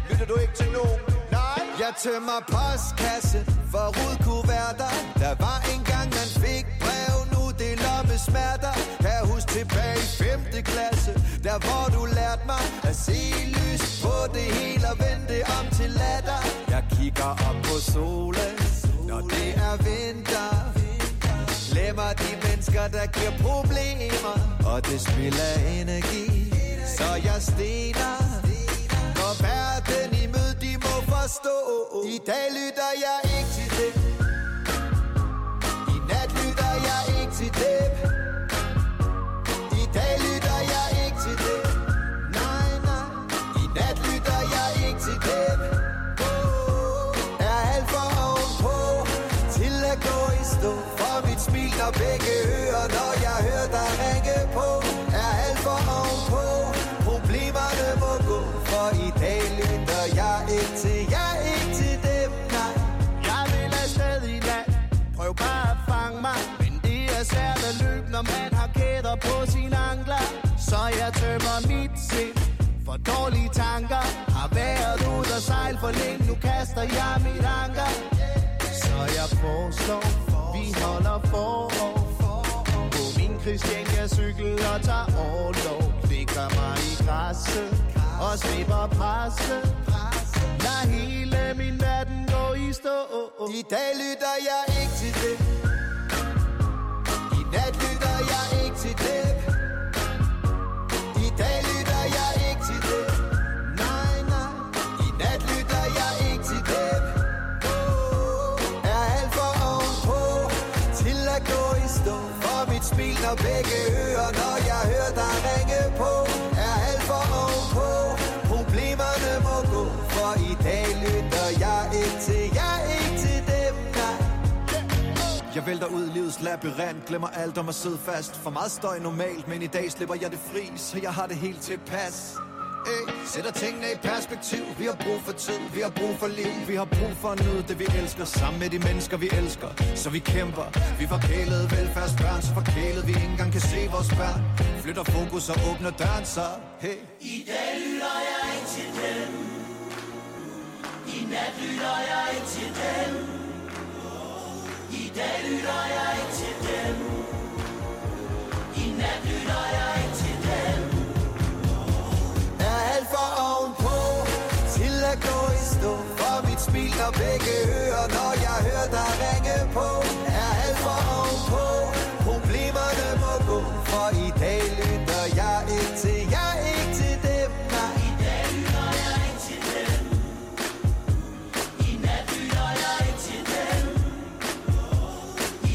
lytter du ikke til nogen. Nej. Jeg tømmer postkasse, forud kunne være der. Der var engang man fik brev, nu det lommesmerter. Her husk tilbage i 5. klasse, der hvor du lærte mig at se lys på det hele og vende det om til latter. Jeg kigger op på solen, når det er vinter. Glemmer de mennesker, der giver problemer, og det spilder energi, så jeg stener. Når verden i mød, de må forstå. I dag lytter jeg ikke til dem. I nat lytter jeg ikke til dem. I dag lytter jeg ikke til dem. Nej, nej. I nat lytter jeg ikke til dem. Er alt for ovenpå, til at gå i stå. Mit smil og begge ører, når jeg hører dig ringe på. Er alt for ovenpå, problemerne må gå. For i dag lytter jeg ikke til, jeg ikke til dem, nej. Jeg vil afsted i land, prøv bare at fange mig. Men det er svært at løbe, når man har kæder på sine ankler. Så jeg tømmer mit sind for dårlige tanker. Har været ud og sejl for længe, nu kaster jeg mit anker. Så jeg foreslår, vi holder forår på min Christiania-cykel og tager overlov. Ligger mig i græsset og slipper presset. Lad hele min verden gå i stå. I dag lytter jeg ikke til det. I nat lytter jeg ikke til det. I dag lytter jeg ikke til det. Nej, nej. I nat lytter jeg ikke til det. For mit smil og begge ører, når jeg hører dig ringe på. Er alt for ovenpå, problemerne må gå. For i dag lytter jeg ikke til, jeg ikke til dem, nej. Jeg vælter ud i livets labyrint, glemmer alt om at sidde fast. For meget støj normalt, men i dag slipper jeg det fri, så jeg har det helt tilpas. Sætter tingene i perspektiv. Vi har brug for tid, vi har brug for liv. Vi har brug for at nyde det vi elsker, sammen med de mennesker vi elsker. Så vi kæmper. Vi forkælede velfærdsbørn, så forkælede vi ikke engang kan se vores børn. Flytter fokus og åbner døren, så hey. I dag lytter jeg ikke til dem. I nat lytter jeg ikke til dem. I dag lytter jeg ikke til dem. I nat lytter jeg ikke til dem. Alt for ovenpå, til at gå i stå. For mit smil og begge ører, når jeg hører dig ringe på. Er alt for ovenpå, problemerne må gå. For i dag lytter jeg ikke til, jeg ikke til dem, nej. I dag lytter jeg ikke til dem. I nat lytter jeg ikke til dem.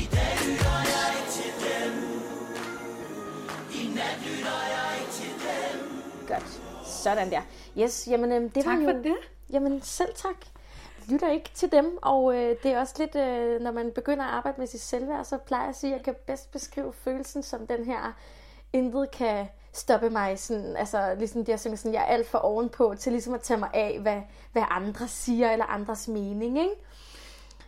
I dag lytter jeg ikke til dem. I nat lytter jeg ikke til dem. Godt. Sådan der. Yes, jamen det tak var jo... Tak for det. Jamen selv tak. Lytter ikke til dem, og det er også lidt, når man begynder at arbejde med sit selvværd, så plejer jeg at sige, at jeg kan bedst beskrive følelsen som den her, intet kan stoppe mig, sådan, altså ligesom det, jeg synger sådan, jeg er alt for ovenpå, til ligesom at tage mig af, hvad andre siger, eller andres mening, ikke?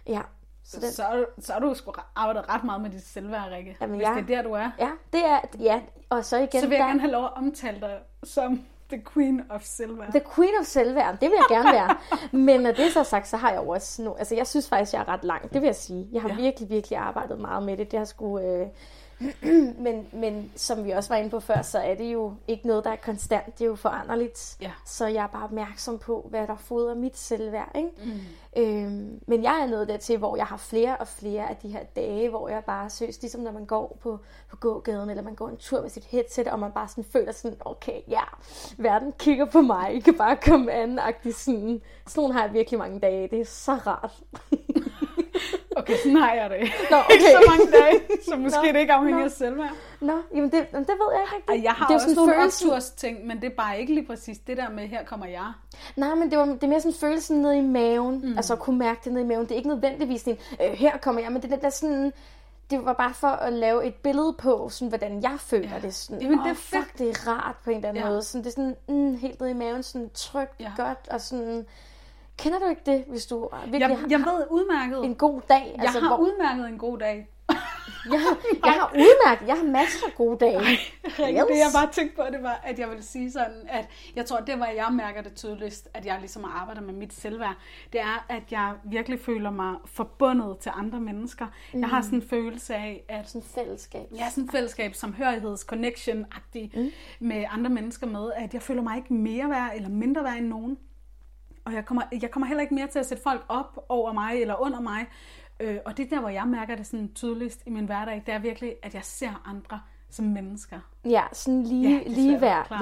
Ja. Så har du sgu arbejdet ret meget med dit selvværd, Rikke. Jamen, hvis det er der, du er. Ja, det er, ja. Og så igen... Så vil jeg gerne have lov at omtale dig som... The Queen of Selvværd. The Queen of Selvværd, det vil jeg gerne være. Men når det er så sagt, så har jeg også nu. Altså jeg synes faktisk, jeg er ret langt, det vil jeg sige. Jeg har virkelig, virkelig arbejdet meget med det. Det har sgu... Men som vi også var inde på før, så er det jo ikke noget, der er konstant. Det er jo foranderligt. Ja. Så jeg er bare opmærksom på, hvad der fodrer mit selvværd. Ikke? Mm. Men jeg er nået dertil, hvor jeg har flere og flere af de her dage, hvor jeg bare søs, ligesom når man går på gågaden, eller man går en tur med sit headset, og man bare sådan føler sådan, okay, ja, verden kigger på mig. I kan bare komme an-agtigt sådan. Sådan har jeg virkelig mange dage. Det er så rart. Okay, sådan har jeg det. Nå, okay. Ikke så mange dage, så måske det ikke afhænger af selvværd. Nå, jamen det ved jeg ikke. Og jeg har det også sådan nogle optursting, men det er bare ikke lige præcis det der med, her kommer jeg. Nej, men det er mere sådan følelsen nede i maven, altså at kunne mærke det nede i maven. Det er ikke nødvendigvis en, her kommer jeg, men det er sådan... Det var bare for at lave et billede på, sådan, hvordan jeg føler det. Sådan, jamen, det er fuck, det er rart på en eller anden måde. Sådan, det er sådan helt nede i maven, sådan trygt, godt. Og sådan, kender du ikke det, hvis du virkelig jeg ved, en god dag? Jeg altså, har udmærket en god dag. Jeg har masser af gode dage. Det jeg bare tænkte på, det var, at jeg ville sige sådan, at jeg tror, det var, at jeg mærker det tydeligst, at jeg ligesom arbejder med mit selvværd, det er, at jeg virkelig føler mig forbundet til andre mennesker. Jeg har sådan en følelse af, at... Sådan fællesskab. Ja, sådan fællesskab, som hørighedsconnection-agtig med andre mennesker med, at jeg føler mig ikke mere værd eller mindre værd end nogen. Og jeg kommer heller ikke mere til at sætte folk op over mig eller under mig. Og det der, hvor jeg mærker det sådan tydeligst i min hverdag, det er virkelig, at jeg ser andre som mennesker. Ja, sådan lige værd.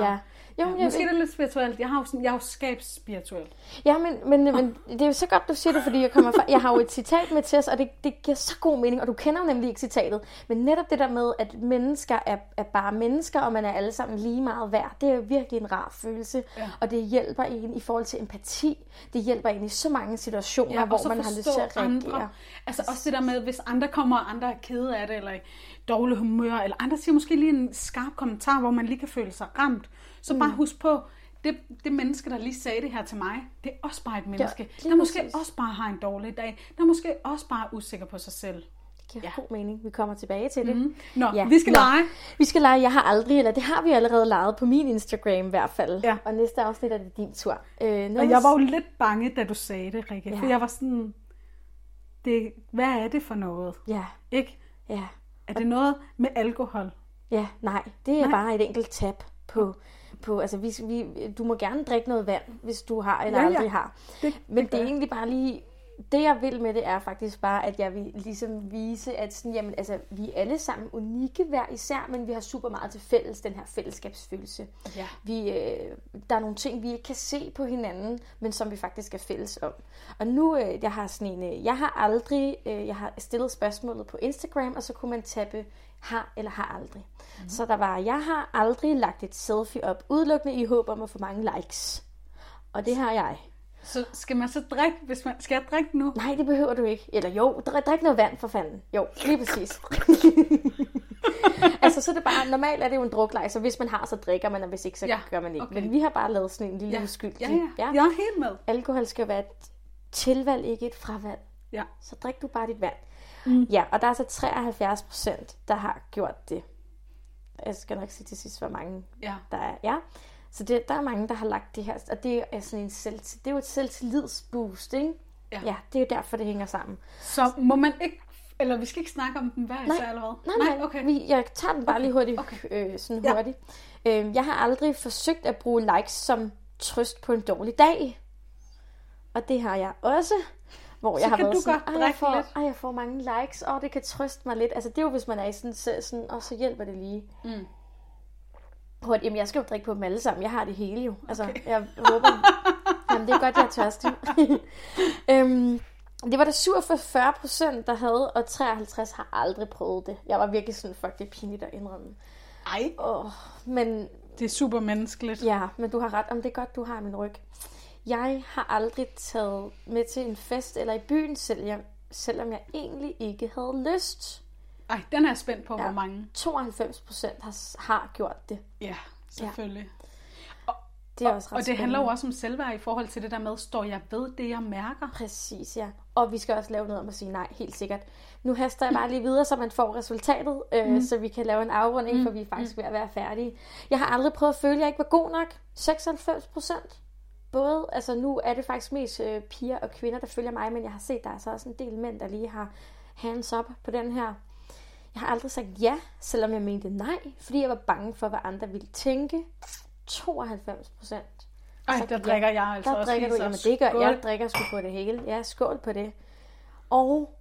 Ja. Måske er det lidt spirituelt. Jeg har jo skabsspirituelt. Ja, men det er jo så godt, du siger det, fordi jeg har jo et citat med til os, og det giver så god mening, og du kender jo nemlig ikke citatet. Men netop det der med, at mennesker er bare mennesker, og man er alle sammen lige meget værd, det er jo virkelig en rar følelse. Ja. Og det hjælper en i forhold til empati. Det hjælper en i så mange situationer, hvor man har lyst til at reagere. Andre. Altså også det der med, hvis andre kommer, og andre er kede af det, eller i dårlig humør, eller andre siger måske lige en skarp kommentar, hvor man lige kan føle sig ramt. Så bare husk på, det menneske, der lige sagde det her til mig, det er også bare et menneske, der måske også bare har en dårlig dag, der måske også bare er usikker på sig selv. Det giver god mening. Vi kommer tilbage til det. Nå, vi skal lege. Vi skal lege. Jeg har aldrig, eller det har vi allerede leget på min Instagram i hvert fald. Ja. Og næste afsnit er det din tur. Og jeg var jo lidt bange, da du sagde det, Rikke. Ja. For jeg var sådan, hvad er det for noget? Ja. Ikke? Ja. Er det noget med alkohol? Ja, nej. Det er bare et enkelt tab på altså du må gerne drikke noget vand, hvis du har eller aldrig har. Men det er egentlig bare lige, det jeg vil med det er faktisk bare, at jeg vil ligesom vise, at sådan, jamen, altså, vi er alle sammen unikke hver især, men vi har super meget til fælles, den her fællesskabsfølelse. Ja. Der er nogle ting, vi ikke kan se på hinanden, men som vi faktisk er fælles om. Og nu, jeg har stillet spørgsmålet på Instagram, og så kunne man tappe har eller har aldrig. Så der var, jeg har aldrig lagt et selfie op, udelukkende i håb om at få mange likes. Og det har jeg. Så skal man så drikke, skal jeg drikke nu? Nej, det behøver du ikke. Eller jo, drik noget vand for fanden. Jo, lige præcis. Altså så er det bare, normalt er det jo en drukleg, så hvis man har, så drikker man, og hvis ikke, så gør man ikke. Okay. Men vi har bare lavet sådan en lille uskyldig. Ja. Jeg er helt med. Alkohol skal være et tilvalg, ikke et fravalg. Ja. Så drik du bare dit vand. Ja, og der er så 73%, der har gjort det. Jeg skal nok sige til sidst, hvor mange der er. Ja. Så der er mange, der har lagt det her. Og det er sådan det er jo et selvtillidsboost, ikke? Ja. Ja, det er jo derfor, det hænger sammen. Så må man ikke... Eller vi skal ikke snakke om den hver især allerede? Nej, okay. Jeg tager den bare lige hurtigt. Okay. Hurtigt. Jeg har aldrig forsøgt at bruge likes som trøst på en dårlig dag. Og det har jeg også. Hvor så jeg har været sådan, jeg får mange likes, og det kan trøste mig lidt. Altså det er jo, hvis man er i sådan og så hjælper det lige. Jamen, jeg skal jo drikke på dem alle sammen. Jeg har det hele jo. Altså, jeg håber... Jamen, det er godt, jeg er tørstig. Det var der 47%, der havde, og 53 har aldrig prøvet det. Jeg var virkelig sådan, fuck, det er pinligt at indrømme. Ej. Men... Det er super menneskeligt. Ja, men du har ret. Om det er godt, du har min ryg. Jeg har aldrig taget med til en fest eller i byen, selvom jeg egentlig ikke havde lyst. Ej, den er jeg spændt på, hvor mange. 92% har gjort det. Ja, selvfølgelig. Ja. Det er også ret spændende. Det handler jo også om selvværd i forhold til det der med, står jeg ved det, jeg mærker? Præcis, ja. Og vi skal også lave noget om at sige nej, helt sikkert. Nu haster jeg bare lige videre, så man får resultatet, så vi kan lave en afrunding, for vi er faktisk ved at være færdige. Jeg har aldrig prøvet at føle, at jeg ikke var god nok. 96%. Både, altså nu er det faktisk mest piger og kvinder, der følger mig, men jeg har set, der er så også en del mænd, der lige har hands up på den her. Jeg har aldrig sagt ja, selvom jeg mente nej, fordi jeg var bange for, hvad andre ville tænke. 92%. Ej, der drikker jeg altså der også. Der drikker du, jamen det gør jeg. Drikker sgu på det hele. Ja, skål på det. Og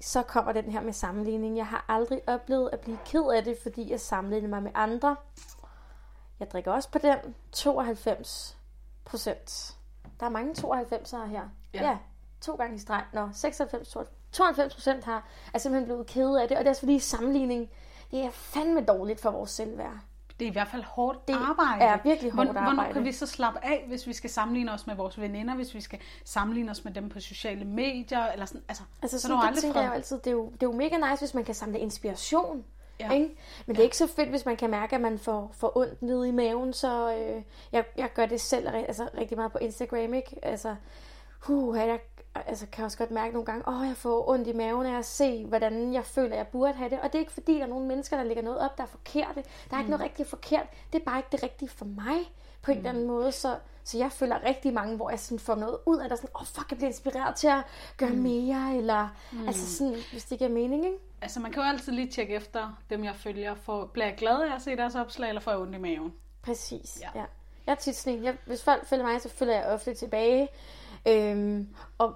så kommer den her med sammenligning. Jeg har aldrig oplevet at blive ked af det, fordi jeg sammenligner mig med andre. Jeg drikker også på den. 92%. Der er mange 92'ere her. Ja. 2 gange i streg. Nå, 96, 92% er simpelthen blevet kede af det, og det er fordi sammenligning, det er fandme dårligt for vores selvværd. Det er i hvert fald hårdt arbejde. Det er virkelig hårdt arbejde. Hvornår kan vi så slappe af, hvis vi skal sammenligne os med vores veninder, hvis vi skal sammenligne os med dem på sociale medier, eller sådan, altså sådan så det tænker jeg jo altid, det er jo mega nice, hvis man kan samle inspiration. Ja. Ikke? Men det er ikke så fedt, hvis man kan mærke, at man får ondt nede i maven, så jeg gør det selv rigtig meget på Instagram, ikke? Altså, jeg kan også godt mærke nogle gange, jeg får ondt i maven af at se, hvordan jeg føler, jeg burde have det. Og det er ikke fordi, der er nogle mennesker, der lægger noget op, der er forkerte. Der er ikke noget rigtig forkert. Det er bare ikke det rigtige for mig på en eller anden måde. Så jeg føler rigtig mange, hvor jeg sådan får noget ud af, der sådan, jeg bliver inspireret til at gøre mere, eller sådan, hvis det giver mening, ikke? Altså, man kan jo altid lige tjekke efter dem, jeg følger. Bliver jeg glad af at se deres opslag, eller får jeg ondt i maven? Præcis, ja. Jeg er tit sådan, hvis folk følger mig, så følger jeg ofte tilbage.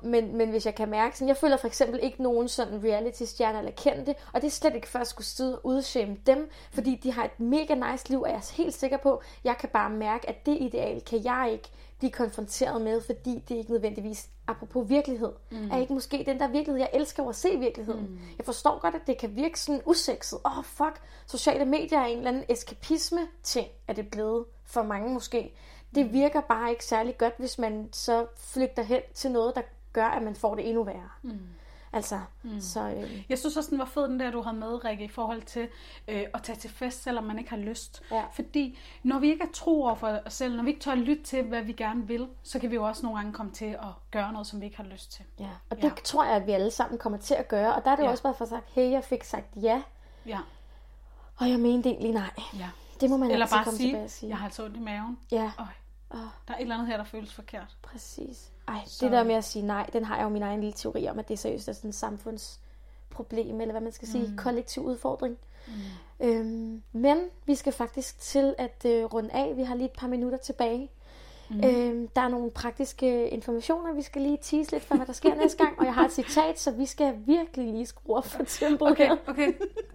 Men hvis jeg kan mærke sådan, jeg føler for eksempel ikke nogen sådan reality-stjerne eller kendte, og det er slet ikke for at skulle sidde og udshame dem, fordi de har et mega nice liv, og jeg er helt sikker på, jeg kan bare mærke, at det ideal kan jeg ikke blive konfronteret med, fordi det ikke nødvendigvis, apropos virkelighed, er ikke måske den der virkelighed. Jeg elsker at se virkeligheden. Jeg forstår godt, at det kan virke sådan usekset. Sociale medier er en eller anden eskapisme-ting, at det blevet for mange måske. Det virker bare ikke særlig godt, hvis man så flygter hen til noget, der gør, at man får det endnu værre. Jeg synes også, den var fed, den der, du har med, Rikke, i forhold til at tage til fest, selvom man ikke har lyst. Ja. Fordi når vi ikke er tro over for os selv, når vi ikke tør at lytte til, hvad vi gerne vil, så kan vi jo også nogle gange komme til at gøre noget, som vi ikke har lyst til. Ja, og det tror jeg, at vi alle sammen kommer til at gøre. Og der er det jo også bare for at sige, jeg fik sagt ja. Ja. Og jeg mente egentlig nej. Ja. Det må man eller bare sige, jeg har altså ondt i maven. Ja. Der er et eller andet her, der føles forkert. Præcis. Det der med at sige nej, den har jeg jo min egen lille teori om, at det er seriøst er sådan et samfundsproblem, eller hvad man skal sige, kollektiv udfordring. Men vi skal faktisk til at runde af. Vi har lige et par minutter tilbage. Der er nogle praktiske informationer. Vi skal lige tease lidt for, hvad der sker næste gang. Og jeg har et citat, så vi skal virkelig lige skrue for tempoet.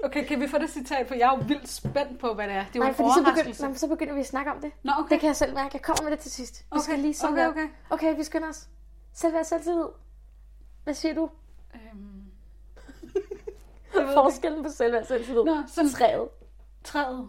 Okay, kan vi få det citat? For jeg er jo vildt spændt på, hvad det er. Det er jo en overraskelse. Så begynder vi at snakke om det. Nå, okay. Det kan jeg selv mærke. Jeg kommer med det til sidst. Vi skal lige sådan okay, vi skynder os. Selvværd, selvtillid. Hvad siger du? Forskellen på selvværd, selvtillid. Nå, sådan træet.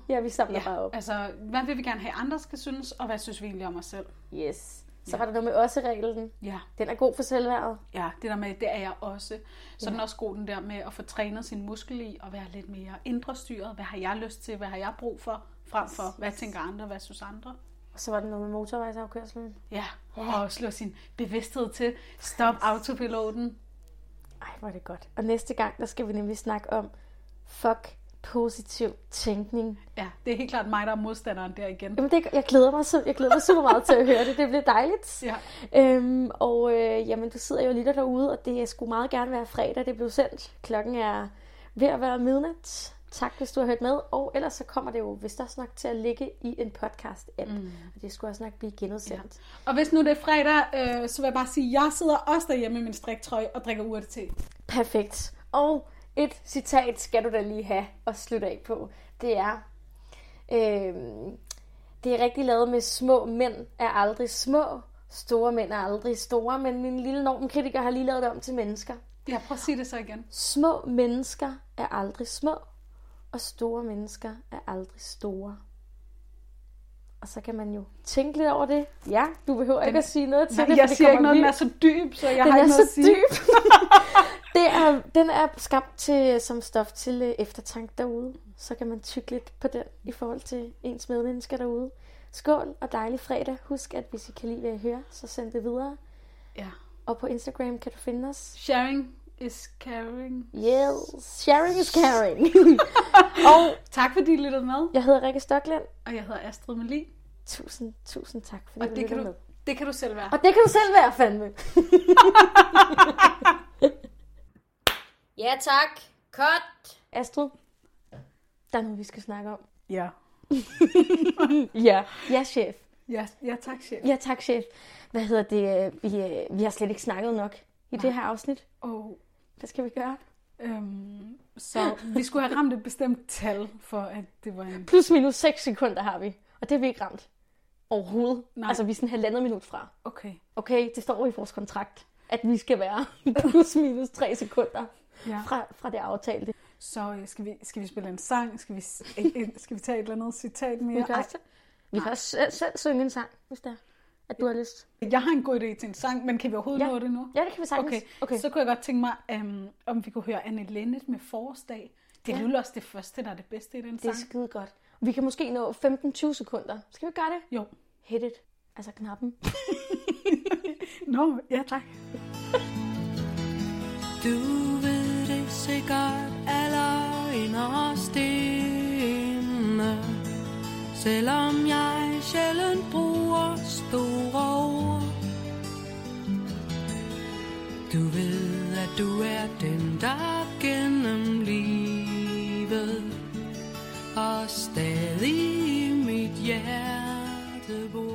Ja, vi samler bare op. Altså, hvad vil vi gerne have, andre skal synes, og hvad synes vi egentlig om os selv? Yes. Så var der noget med også-reglen. Ja. Den er god for selvværdet. Ja, det der med, det er jeg også. Så den er også god, den der med at få trænet sin muskel i, og være lidt mere indre styret. Hvad har jeg lyst til? Hvad har jeg brug for? Frem for, hvad tænker andre? Hvad synes andre? Og så var der noget med motorvejsafkørslen. Ja, og slå sin bevidsthed til. Stop autopiloten. Ej, hvor er det godt. Og næste gang, der skal vi nemlig snakke om positiv tænkning. Ja, det er helt klart mig, der er modstanderen der igen. Jamen jeg glæder mig super meget til at høre det. Det bliver dejligt. Ja. Jamen, du sidder jo og lytter derude, og det skulle meget gerne være fredag. Det blev sendt. Klokken er ved at være midnat. Tak, hvis du har hørt med. Og ellers så kommer det jo, hvis der er snak, til at ligge i en podcast-app. Og det skulle også nok blive genudsendt. Ja. Og hvis nu det er fredag, så vil jeg bare sige, at jeg sidder også derhjemme i min striktrøje og drikker urte-te. Perfekt. Og et citat skal du da lige have og slutte af på. Det er, det er rigtig lavet med, små mænd er aldrig små, store mænd er aldrig store, men min lille normkritiker har lige lavet det om til mennesker. Ja, prøv at sige det så igen. Små mennesker er aldrig små, og store mennesker er aldrig store. Og så kan man jo tænke lidt over det. Ja, du behøver ikke at sige noget til det. Jeg siger ikke noget, den er så dyb, så jeg har ikke noget at sige. Den er så dyb. Den er skabt til, som stof til eftertanke derude. Så kan man tygge lidt på den i forhold til ens medmennesker derude. Skål og dejlig fredag. Husk, at hvis I kan lide, hvad I hører, så send det videre. Ja. Og på Instagram kan du finde os. Sharing is caring. Yes, sharing is caring. Og tak fordi I lyttede med. Jeg hedder Rikke Stoklund. Og jeg hedder Astrid Mali. Tusind tak fordi du lyttede med. Det kan du selv være. Og det kan du selv være, fandme. Ja tak. Cut. Astrid, der er noget, vi skal snakke om. Ja. Ja. Ja, chef. Ja, tak, chef. Ja, tak, chef. Hvad hedder det? Vi har slet ikke snakket nok i det her afsnit. Hvad skal vi gøre? Så vi skulle have ramt et bestemt tal, for at det var en... Plus minus 6 sekunder har vi, og det har vi ikke ramt overhovedet. Nej. Altså, vi er sådan 1,5 minut fra. Okay, det står i vores kontrakt. at vi skal være plus minus 3 sekunder fra det aftalte. Så skal vi spille en sang? Skal vi tage et eller andet citat mere? Vi kan også selv synge en sang, hvis det er, at du har lyst. Jeg har en god idé til en sang, men kan vi overhovedet nå det nu? Ja, det kan vi sagtens. Okay. Så kunne jeg godt tænke mig, om vi kunne høre Anne Lenneth med Forårsdag. Det lyder også det første, der er det bedste i den sang. Det er skide godt. Vi kan måske nå 15-20 sekunder. Skal vi gøre det? Jo. Hit it. Altså knappen. Ja tak. Du ved det sikkert aller inderst inde, selvom jeg sjældent bruger store ord. Du ved, at du er den, der gennem livet og stadig i mit hjerte bor.